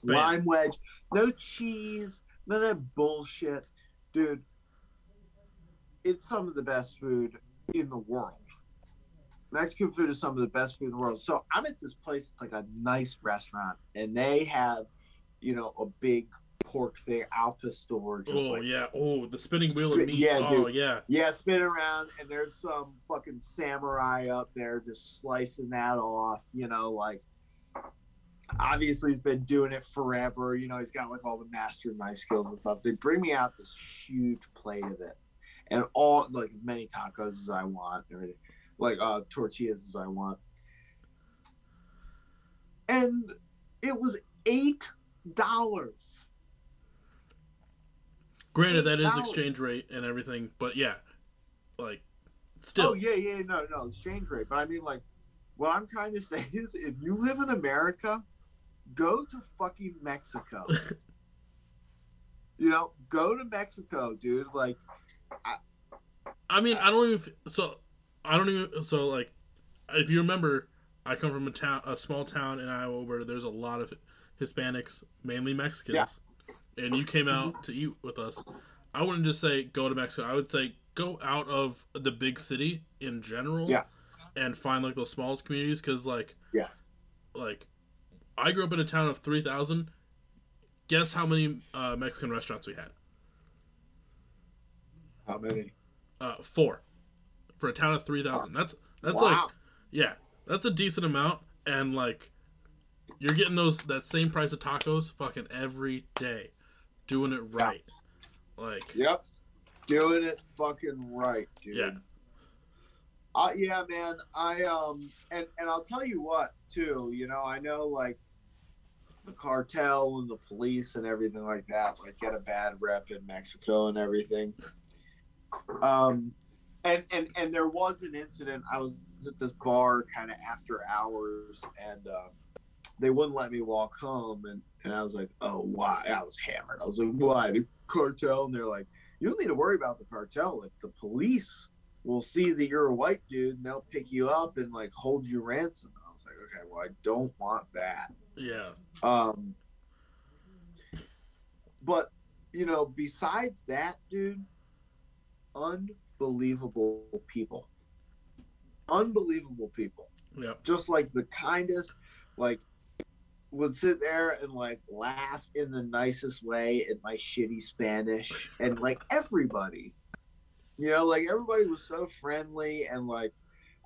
Bam. Lime wedge. No cheese. None of that bullshit. Dude, it's some of the best food in the world. Mexican food is some of the best food in the world. So I'm at this place. It's like a nice restaurant, and they have, you know, a big pork thing, al pastor. Just oh, like, yeah. Oh, the spinning wheel of meat. Yeah, oh, dude. yeah. Yeah, spin around, and there's some fucking samurai up there just slicing that off, you know, like, obviously he's been doing it forever. You know, he's got, like, all the master knife skills and stuff. They bring me out this huge plate of it, and all, like, as many tacos as I want and everything, like, uh, tortillas as I want. And it was Eight dollars. Granted, that is exchange rate and everything, but yeah, like still. Oh yeah, yeah, no, no exchange rate. But I mean, like, what I'm trying to say is, if you live in America, go to fucking Mexico. You know, go to Mexico, dude. Like, I, I mean, I don't even. So, I don't even. So, like, if you remember, I come from a town, a small town in Iowa where there's a lot of Hispanics, mainly Mexicans, yeah. And you came out to eat with us, I wouldn't just say go to Mexico. I would say go out of the big city in general, yeah, and find like those small communities, because like, yeah, like I grew up in a town of three thousand. Guess how many uh, Mexican restaurants we had? How many? Uh, four, for a town of three thousand. That's that's wow. Like, yeah, that's a decent amount, and like. You're getting those that same price of tacos fucking every day. Doing it right. Yeah. Like yep. Doing it fucking right, dude. Yeah. Uh, yeah, man. I um and, and I'll tell you what too, you know, I know like the cartel and the police and everything like that, like get a bad rep in Mexico and everything. Um and and, and there was an incident. I was at this bar kinda after hours, and um they wouldn't let me walk home, and, and I was like, oh, why? I was hammered. I was like, why? The cartel? And they're like, you don't need to worry about the cartel. Like, the police will see that you're a white dude, and they'll pick you up and, like, hold you ransom. And I was like, okay, well, I don't want that. Yeah. Um. But, you know, besides that, dude, unbelievable people. Unbelievable people. Yeah. Just, like, the kindest, like, would sit there and like laugh in the nicest way at my shitty Spanish, and like everybody, you know, like everybody was so friendly, and like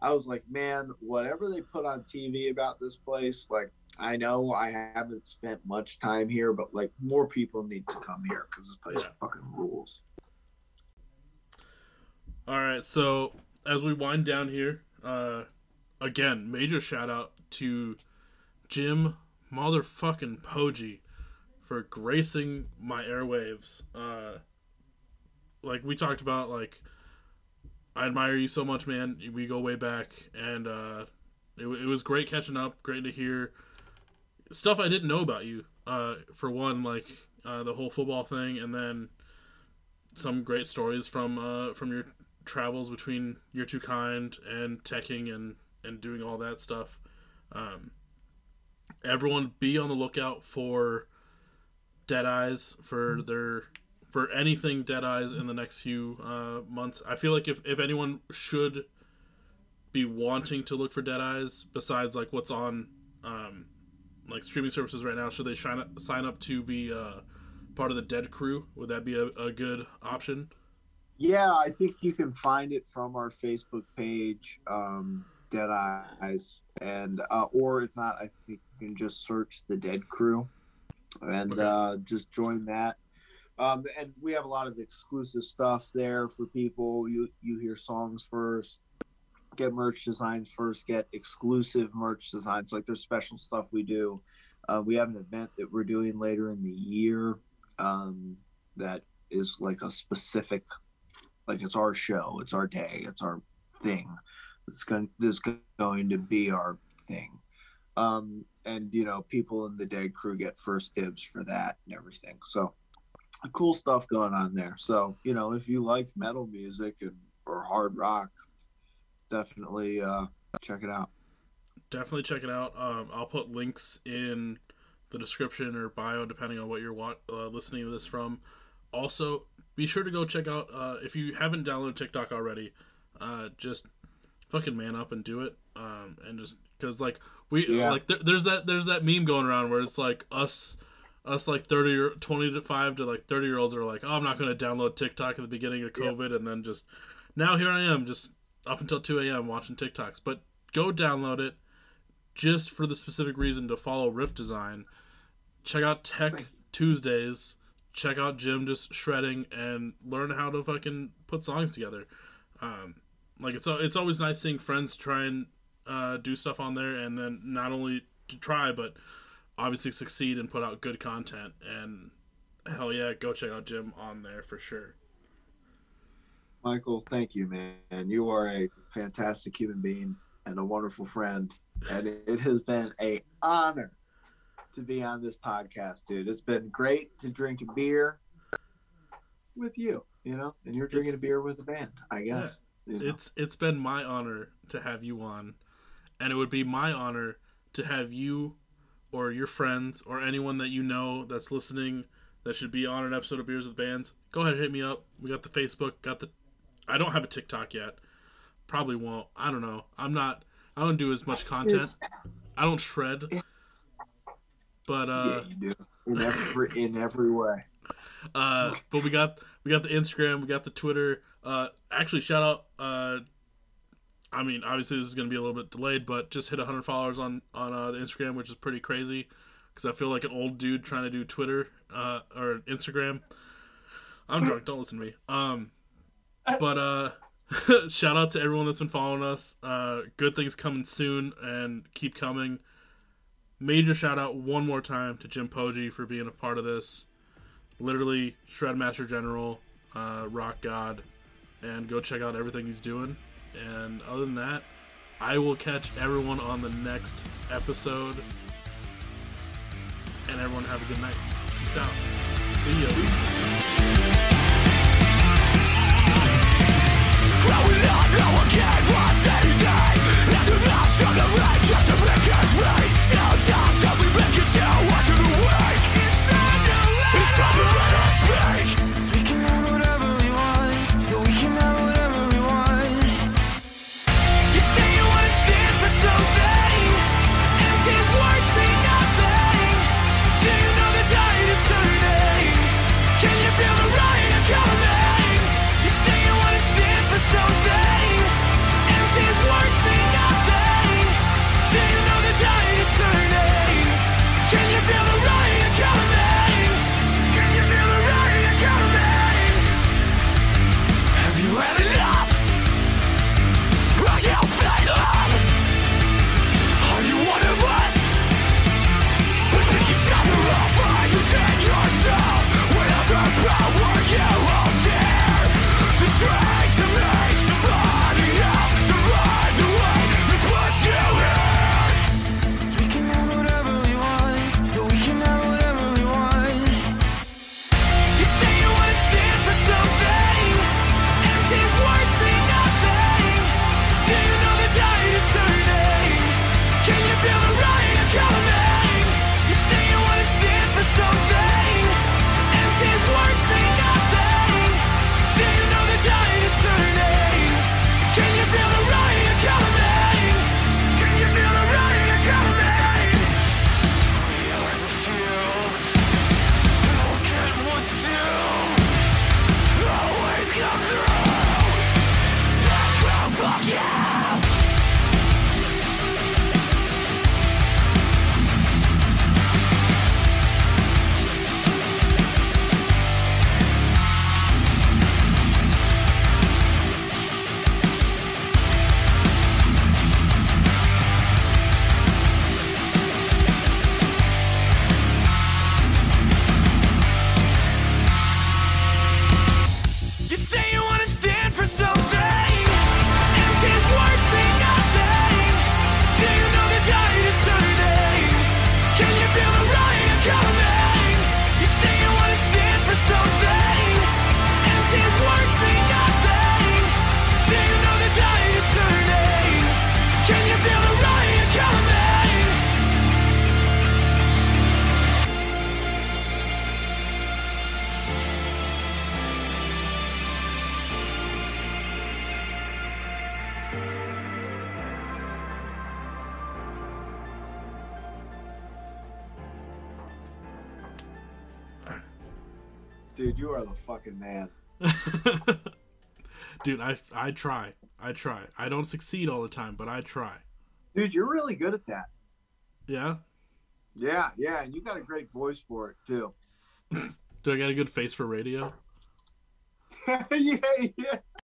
I was like, man, whatever they put on T V about this place, like I know I haven't spent much time here, but like more people need to come here because this place fucking rules. All right, so as we wind down here, uh, again, major shout out to Jim motherfucking Poggi for gracing my airwaves. Uh, like we talked about, like, I admire you so much, man. We go way back, and uh, it, it was great catching up. Great to hear stuff I didn't know about you. Uh, for one, like uh, the whole football thing, and then some great stories from uh, from your travels between You're Too Kind and teching and and doing all that stuff. Um, Everyone be on the lookout for Dead Eyes, for their for anything Dead Eyes in the next few uh, months. I feel like if, if anyone should be wanting to look for Dead Eyes, besides like what's on um, like streaming services right now, should they shine up, sign up to be uh, part of the Dead Crew? Would that be a, a good option? Yeah, I think you can find it from our Facebook page, um, Dead Eyes, and uh, or if not, I think you can just search the Dead Crew and okay. uh, just join that. Um, and we have a lot of exclusive stuff there for people. You you hear songs first, get merch designs first, get exclusive merch designs. Like there's special stuff we do. Uh, we have an event that we're doing later in the year um, that is like a specific, like it's our show, it's our day, it's our thing. It's going, this is going to be our thing. Um, and, you know, people in the Dead Crew get first dibs for that and everything. So cool stuff going on there. So, you know, if you like metal music and or hard rock, definitely uh, check it out. Definitely check it out. Um, I'll put links in the description or bio, depending on what you're wa- uh, listening to this from. Also, be sure to go check out, uh, if you haven't downloaded TikTok already, uh, just fucking man up and do it. Um, and just because like we yeah. like there, there's that there's that meme going around where it's like us us like thirty or twenty to five to like thirty year olds are like, oh, I'm not going to download TikTok at the beginning of COVID, yeah. and then just now here I am just up until two a.m. watching TikToks. But go download it just for the specific reason to follow Riff Design. Check out Tech Tuesdays. Check out Jim just shredding and learn how to fucking put songs together. Um, like it's it's always nice seeing friends try and. Uh, do stuff on there, and then not only to try but obviously succeed and put out good content. And hell yeah, go check out Jim on there for sure. Michael, thank you, man. You are a fantastic human being and a wonderful friend. And it has been an honor to be on this podcast, dude. It's been great to drink a beer with you, you know, and you're drinking it's, a beer with a band, I guess. Yeah. You know? It's It's been my honor to have you on, and it would be my honor to have you or your friends or anyone that you know that's listening that should be on an episode of Beers with Bands. Go ahead and hit me up. We got the Facebook, got the... I don't have a TikTok yet. Probably won't. I don't know. I'm not... I don't do as much content. I don't shred. But uh yeah, you do. In every in every way. Uh but we got we got the Instagram, we got the Twitter. Uh actually shout out uh I mean obviously this is gonna be a little bit delayed, but just hit a hundred followers on, on uh the Instagram, which is pretty crazy because I feel like an old dude trying to do Twitter uh or Instagram. I'm drunk, don't listen to me. Um but uh shout out to everyone that's been following us. Uh, good things coming soon and keep coming. Major shout out one more time to Jim Poggi for being a part of this. Literally, Shredmaster General, uh, Rock God, and go check out everything he's doing. And other than that, I will catch everyone on the next episode. And everyone have a good night. Peace out. See ya. Growing up, no one cared for anything. Let the mouths from the rain just to make us right. Sometimes that we make it down, watching the wake. It's time to let It's time to let us speak. We can have whatever we want. Yeah, we can have whatever we want. You say you wanna stand for something. Empty words mean nothing. Do you know the tide is turning? Can you feel the rain coming? Man, dude, I I try, I try. I don't succeed all the time, but I try. Dude, you're really good at that. Yeah, yeah, yeah, and you got a great voice for it too. Do I got a good face for radio? yeah, yeah.